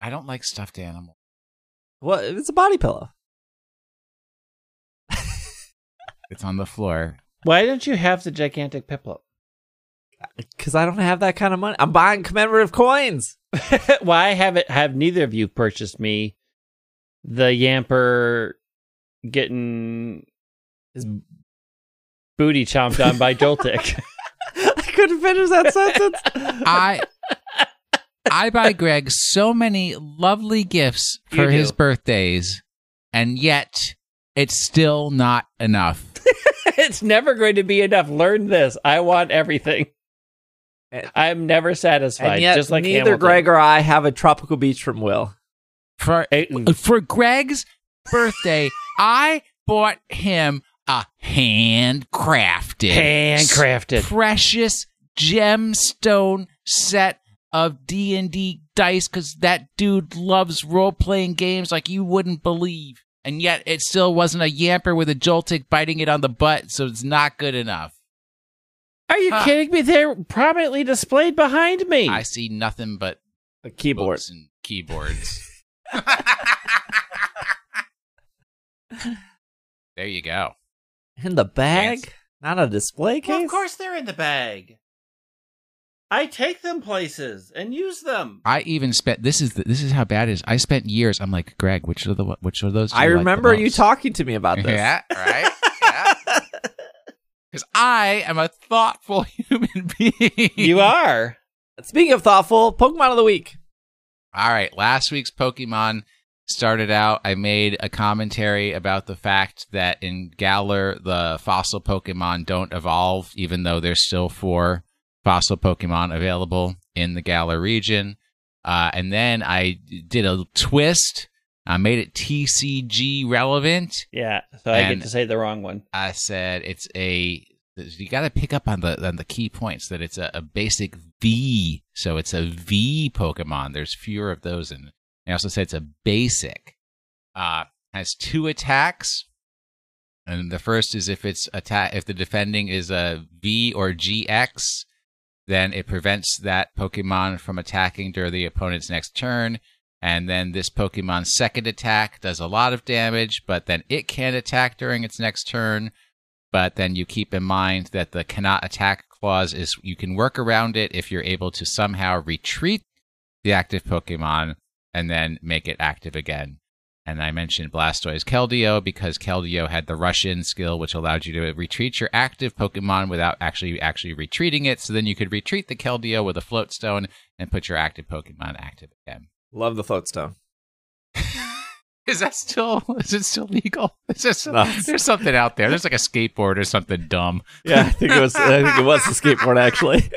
I don't like stuffed animals. Well, it's a body pillow. It's on the floor. Why don't you have the gigantic Piplup? Because I don't have that kind of money. I'm buying commemorative coins. Why haven't have neither of you purchased me the Yamper getting... his booty chomped on by Joltik. I couldn't finish that sentence. I I buy Greg so many lovely gifts for his birthdays, and yet it's still not enough. It's never going to be enough. Learn this. I want everything. And, I'm never satisfied. And yet, just like neither Hamilton. Greg or I have a tropical beach from Will. For, for Greg's birthday, I bought him a handcrafted, handcrafted, precious gemstone set of D and D dice because that dude loves role-playing games like you wouldn't believe. And yet it still wasn't a Yamper with a Joltik biting it on the butt, so it's not good enough. Are you huh. kidding me? They're prominently displayed behind me. I see nothing but a keyboard. Books and keyboards. There you go. In the bag? Yes. Not a display case? Well, of course they're in the bag. I take them places and use them. I even spent, this is the, this is how bad it is. I spent years, I'm like, Greg, which are the which are those? I remember like you talking to me about this. Yeah, right? Yeah. Because I am a thoughtful human being. You are. Speaking of thoughtful, Pokemon of the Week. All right, last week's Pokemon started out, I made a commentary about the fact that in Galar, the fossil Pokemon don't evolve, even though there's still four fossil Pokemon available in the Galar region. Uh, and then I did a twist. I made it T C G relevant. Yeah, so I get to say the wrong one. I said it's a... You got to pick up on the on the key points that it's a, a basic V. So it's a V Pokemon. There's fewer of those in it. I also said it's a basic. Uh, has two attacks, and the first is if it's attack if the defending is a V or G X, then it prevents that Pokemon from attacking during the opponent's next turn. And then this Pokemon's second attack does a lot of damage, but then it can attack during its next turn. But then you keep in mind that the cannot attack clause is you can work around it if you're able to somehow retreat the active Pokemon and then make it active again. And I mentioned Blastoise Keldeo because Keldeo had the Rush In skill, which allowed you to retreat your active Pokemon without actually actually retreating it. So then you could retreat the Keldeo with a Float Stone and put your active Pokemon active again. Love the Float Stone. Is that still is it still legal? Is there some, no. There's something out there. There's like a skateboard or something dumb. Yeah, I think it was. I think it was the skateboard actually.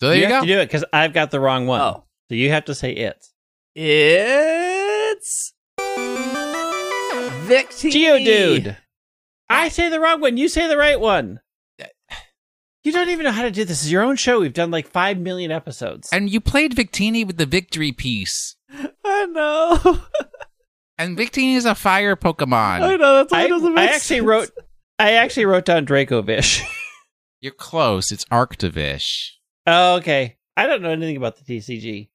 So there you, you go. Have to do it because I've got the wrong one. Oh. So you have to say it. It's Victini. Geodude. I say the wrong one. You say the right one. You don't even know how to do this. It's your own show. We've done like five million episodes. And you played Victini with the victory piece. I know. And Victini is a fire Pokemon. I know. That's why it doesn't make I actually sense. Wrote, I actually wrote down Dracovish. You're close. It's Arctovish. Oh, okay. I don't know anything about the T C G.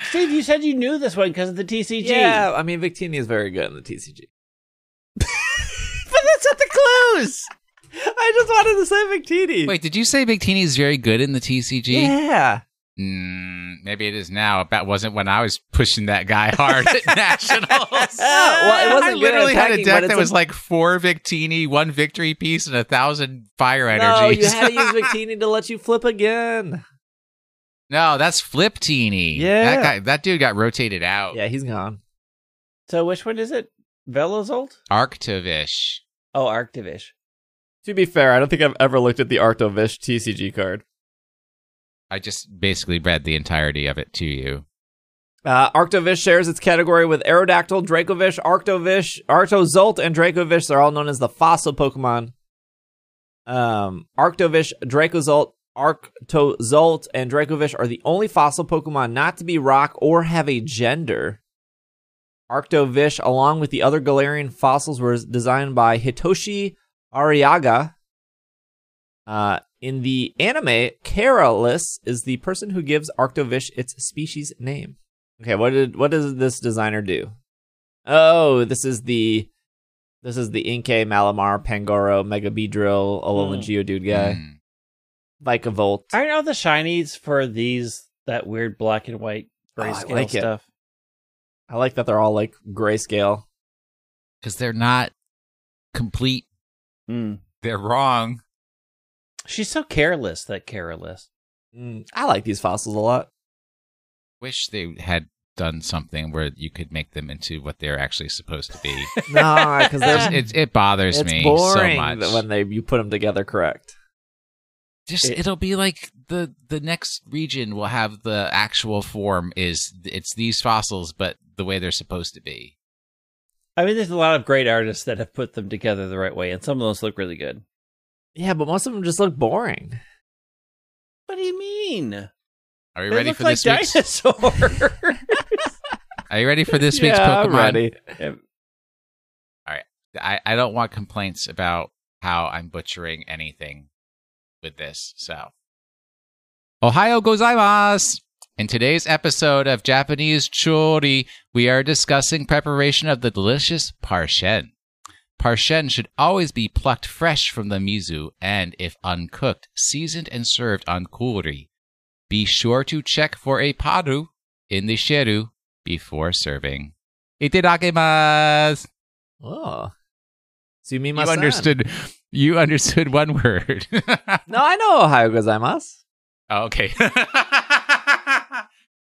Steve, you said you knew this one because of the T C G. Yeah, I mean, Victini is very good in the T C G. But that's not the clues! I just wanted to say Victini. Wait, did you say Victini is very good in the T C G? Yeah. Mm, maybe it is now. That wasn't when I was pushing that guy hard at Nationals. Well, it wasn't I literally attacking, had a deck that was a... like four Victini, one victory piece, and a thousand fire energies. No, you had to use Victini to let you flip again. No, that's Fliptini. Yeah. That guy, that dude got rotated out. Yeah, he's gone. So which one is it? Velozolt? Arctovish. Oh, Arctovish. To be fair, I don't think I've ever looked at the Arctovish T C G card. I just basically read the entirety of it to you. Uh, Arctovish shares its category with Aerodactyl, Dracovish, Arctovish, Arctozolt, and Dracovish. They're all known as the fossil Pokemon. Um, Arctovish, Dracozolt, Arctozolt, and Dracovish are the only fossil Pokemon not to be rock or have a gender. Arctovish, along with the other Galarian fossils, were designed by Hitoshi Ariaga. Uh, in the anime, Keralis is the person who gives Arctovish its species name. Okay, what did what does this designer do? Oh, this is the this is the Inkay, Malamar, Pangoro, Megabedrill, Alolan mm. Geodude guy. Mm. Vikavolt. Aren't all the shinies for these that weird black and white grayscale oh, I like stuff? It. I like that they're all like grayscale. Because they're not complete. Mm. They're wrong. She's so careless, that careless. Mm. I like these fossils a lot. Wish they had done something where you could make them into what they're actually supposed to be. No, because it, it bothers it's me boring so much that when they you put them together correct. Just it, it'll be like the the next region will have the actual form is it's these fossils, but the way they're supposed to be. I mean, there's a lot of great artists that have put them together the right way, and some of those look really good. Yeah, but most of them just look boring. What do you mean? Are you they ready look for like this week's dinosaurs? Are you ready for this week's yeah, Pokemon? I'm ready. All right. I, I don't want complaints about how I'm butchering anything with this, so. Ohayo gozaimasu! In today's episode of Japanese Chori, we are discussing preparation of the delicious parshen. Parshen should always be plucked fresh from the mizu and, if uncooked, seasoned and served on kuri. Be sure to check for a paru in the sheru before serving. Itadakimasu! Oh. So you mean my you son. understood... You understood one word. No, I know ohayo gozaimasu. Oh, okay.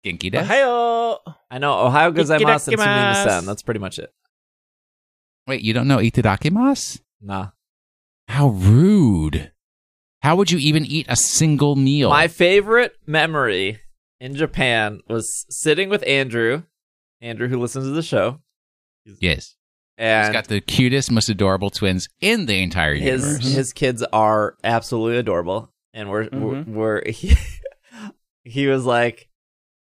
Genki desu. Ohayo. I know ohayo gozaimasu and sumimasen. That's pretty much it. Wait, you don't know itadakimasu? Nah. How rude. How would you even eat a single meal? My favorite memory in Japan was sitting with Andrew. Andrew, who listens to the show. Yes. And he's got the cutest, most adorable twins in the entire universe. His, his kids are absolutely adorable. And we're, mm-hmm. we're, we're he, he was like,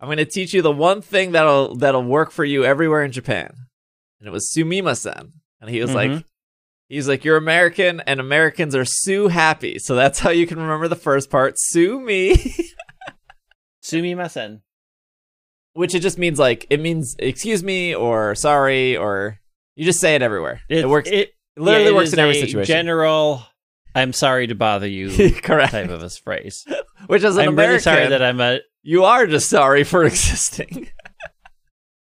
I'm going to teach you the one thing that'll that'll work for you everywhere in Japan. And it was sumimasen. And he was mm-hmm. like, he's like, you're American and Americans are su happy. So that's how you can remember the first part. Sumi. Sumimasen. Which it just means like, it means excuse me or sorry, or you just say it everywhere. It, it works. It literally yeah, it works in every situation. General, I'm sorry to bother you. Correct. Type of a phrase. Which is an I'm American. I'm really sorry that I'm a. You are just sorry for existing.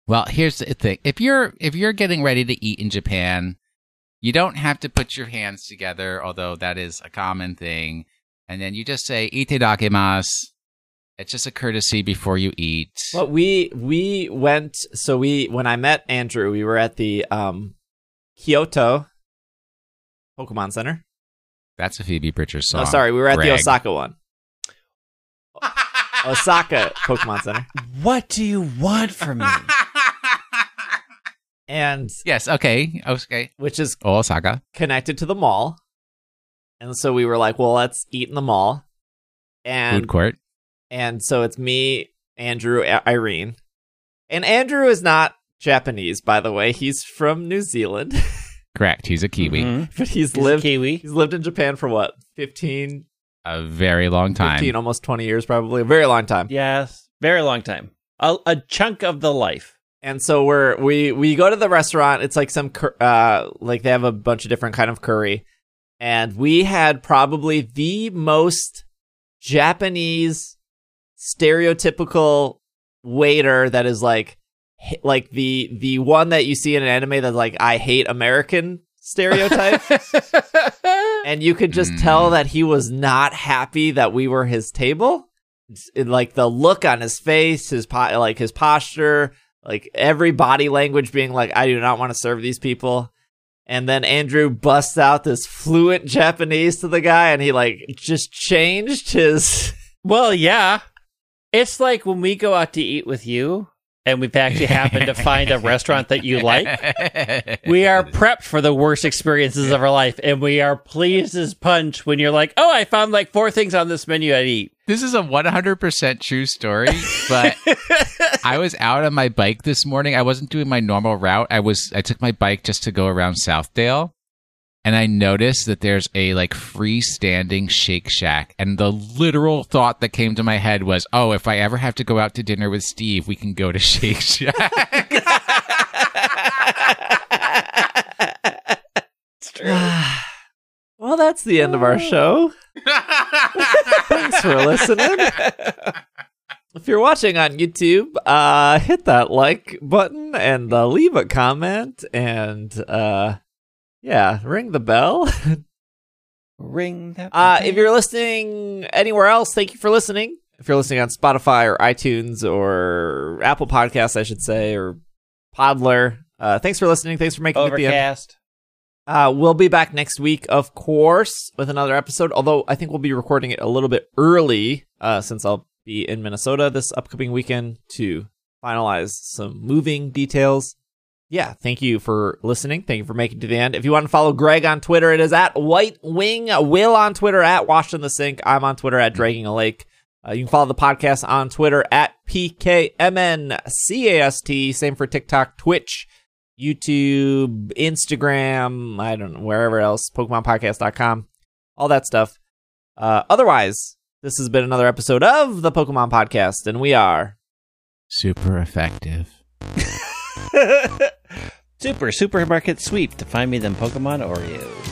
Well, here's the thing: if you're if you're getting ready to eat in Japan, you don't have to put your hands together, although that is a common thing. And then you just say "itadakimasu." It's just a courtesy before you eat. Well, we we went. So we when I met Andrew, we were at the um, Kyoto Pokemon Center. That's a Phoebe Bridgers song. Oh, sorry, we were at Greg. the Osaka one. Osaka Pokemon Center. What do you want from me? And yes, okay, okay, which is Osaka connected to the mall, and so we were like, well, let's eat in the mall and food court. And so it's me, Andrew, Irene, and Andrew is not Japanese, by the way. He's from New Zealand. Correct. He's a Kiwi, mm-hmm. but he's, he's lived. Kiwi. He's lived in Japan for what, fifteen? A very long time. fifteen, almost twenty years, probably. A very long time. Yes, very long time. A, a chunk of the life. And so we're we we go to the restaurant. It's like some uh like they have a bunch of different kind of curry, and we had probably the most Japanese stereotypical waiter that is like like the the one that you see in an anime that's like I hate American stereotype. And you could just mm. tell that he was not happy that we were his table. It, like the look on his face, his po- like his posture, like every body language being like, I do not want to serve these people. And then Andrew busts out this fluent Japanese to the guy, and he like just changed his. Well, yeah, it's like when we go out to eat with you, and we've actually happened to find a restaurant that you like, we are prepped for the worst experiences of our life, and we are pleased as punch when you're like, oh, I found like four things on this menu I'd eat. This is a one hundred percent true story, but I was out on my bike this morning. I wasn't doing my normal route. I was I took my bike just to go around Southdale, and I noticed that there's a like freestanding Shake Shack. And the literal thought that came to my head was, oh, if I ever have to go out to dinner with Steve, we can go to Shake Shack. It's true. Well, that's the end of our show. Thanks for listening. If you're watching on YouTube, uh, hit that like button and uh, leave a comment and... Uh, Yeah, ring the bell. Ring that bell. Uh, if you're listening anywhere else, thank you for listening. If you're listening on Spotify or iTunes or Apple Podcasts, I should say, or Podler, uh, thanks for listening. Thanks for making Overcast. It the end. Uh, we'll be back next week, of course, with another episode, although I think we'll be recording it a little bit early uh, since I'll be in Minnesota this upcoming weekend to finalize some moving details. Yeah, thank you for listening. Thank you for making it to the end. If you want to follow Greg on Twitter, it is at White Wing. Will on Twitter at Washed in the Sink. I'm on Twitter at Dragging a Lake. Uh, you can follow the podcast on Twitter at P K M N C A S T. Same for TikTok, Twitch, YouTube, Instagram, I don't know, wherever else, Pokemon Podcast dot com, all that stuff. Uh, otherwise, this has been another episode of the Pokemon Podcast, and we are... super effective. Super supermarket sweep to find me them Pokemon Oreos.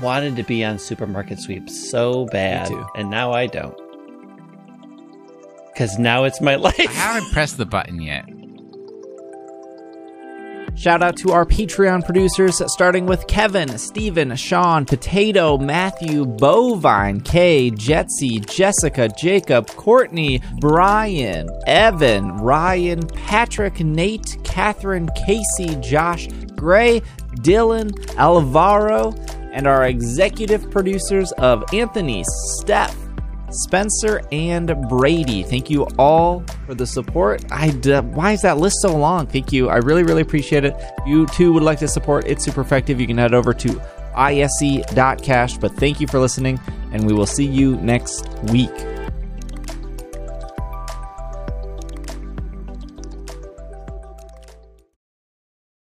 Wanted to be on supermarket sweep so bad, and now I don't, because now it's my life. I haven't pressed the button yet. Shout out to our Patreon producers, starting with Kevin, Steven, Sean, Potato, Matthew, Bovine, Kay, Jetsy, Jessica, Jacob, Courtney, Brian, Evan, Ryan, Patrick, Nate, Catherine, Casey, Josh, Gray, Dylan, Alvaro, and our executive producers of Anthony, Steph, Spencer, and Brady. Thank you all for the support. I d- Why is that list so long? Thank you. I really, really appreciate it. If you, too, would like to support It's Super Effective, you can head over to isc dot cash. But thank you for listening, and we will see you next week.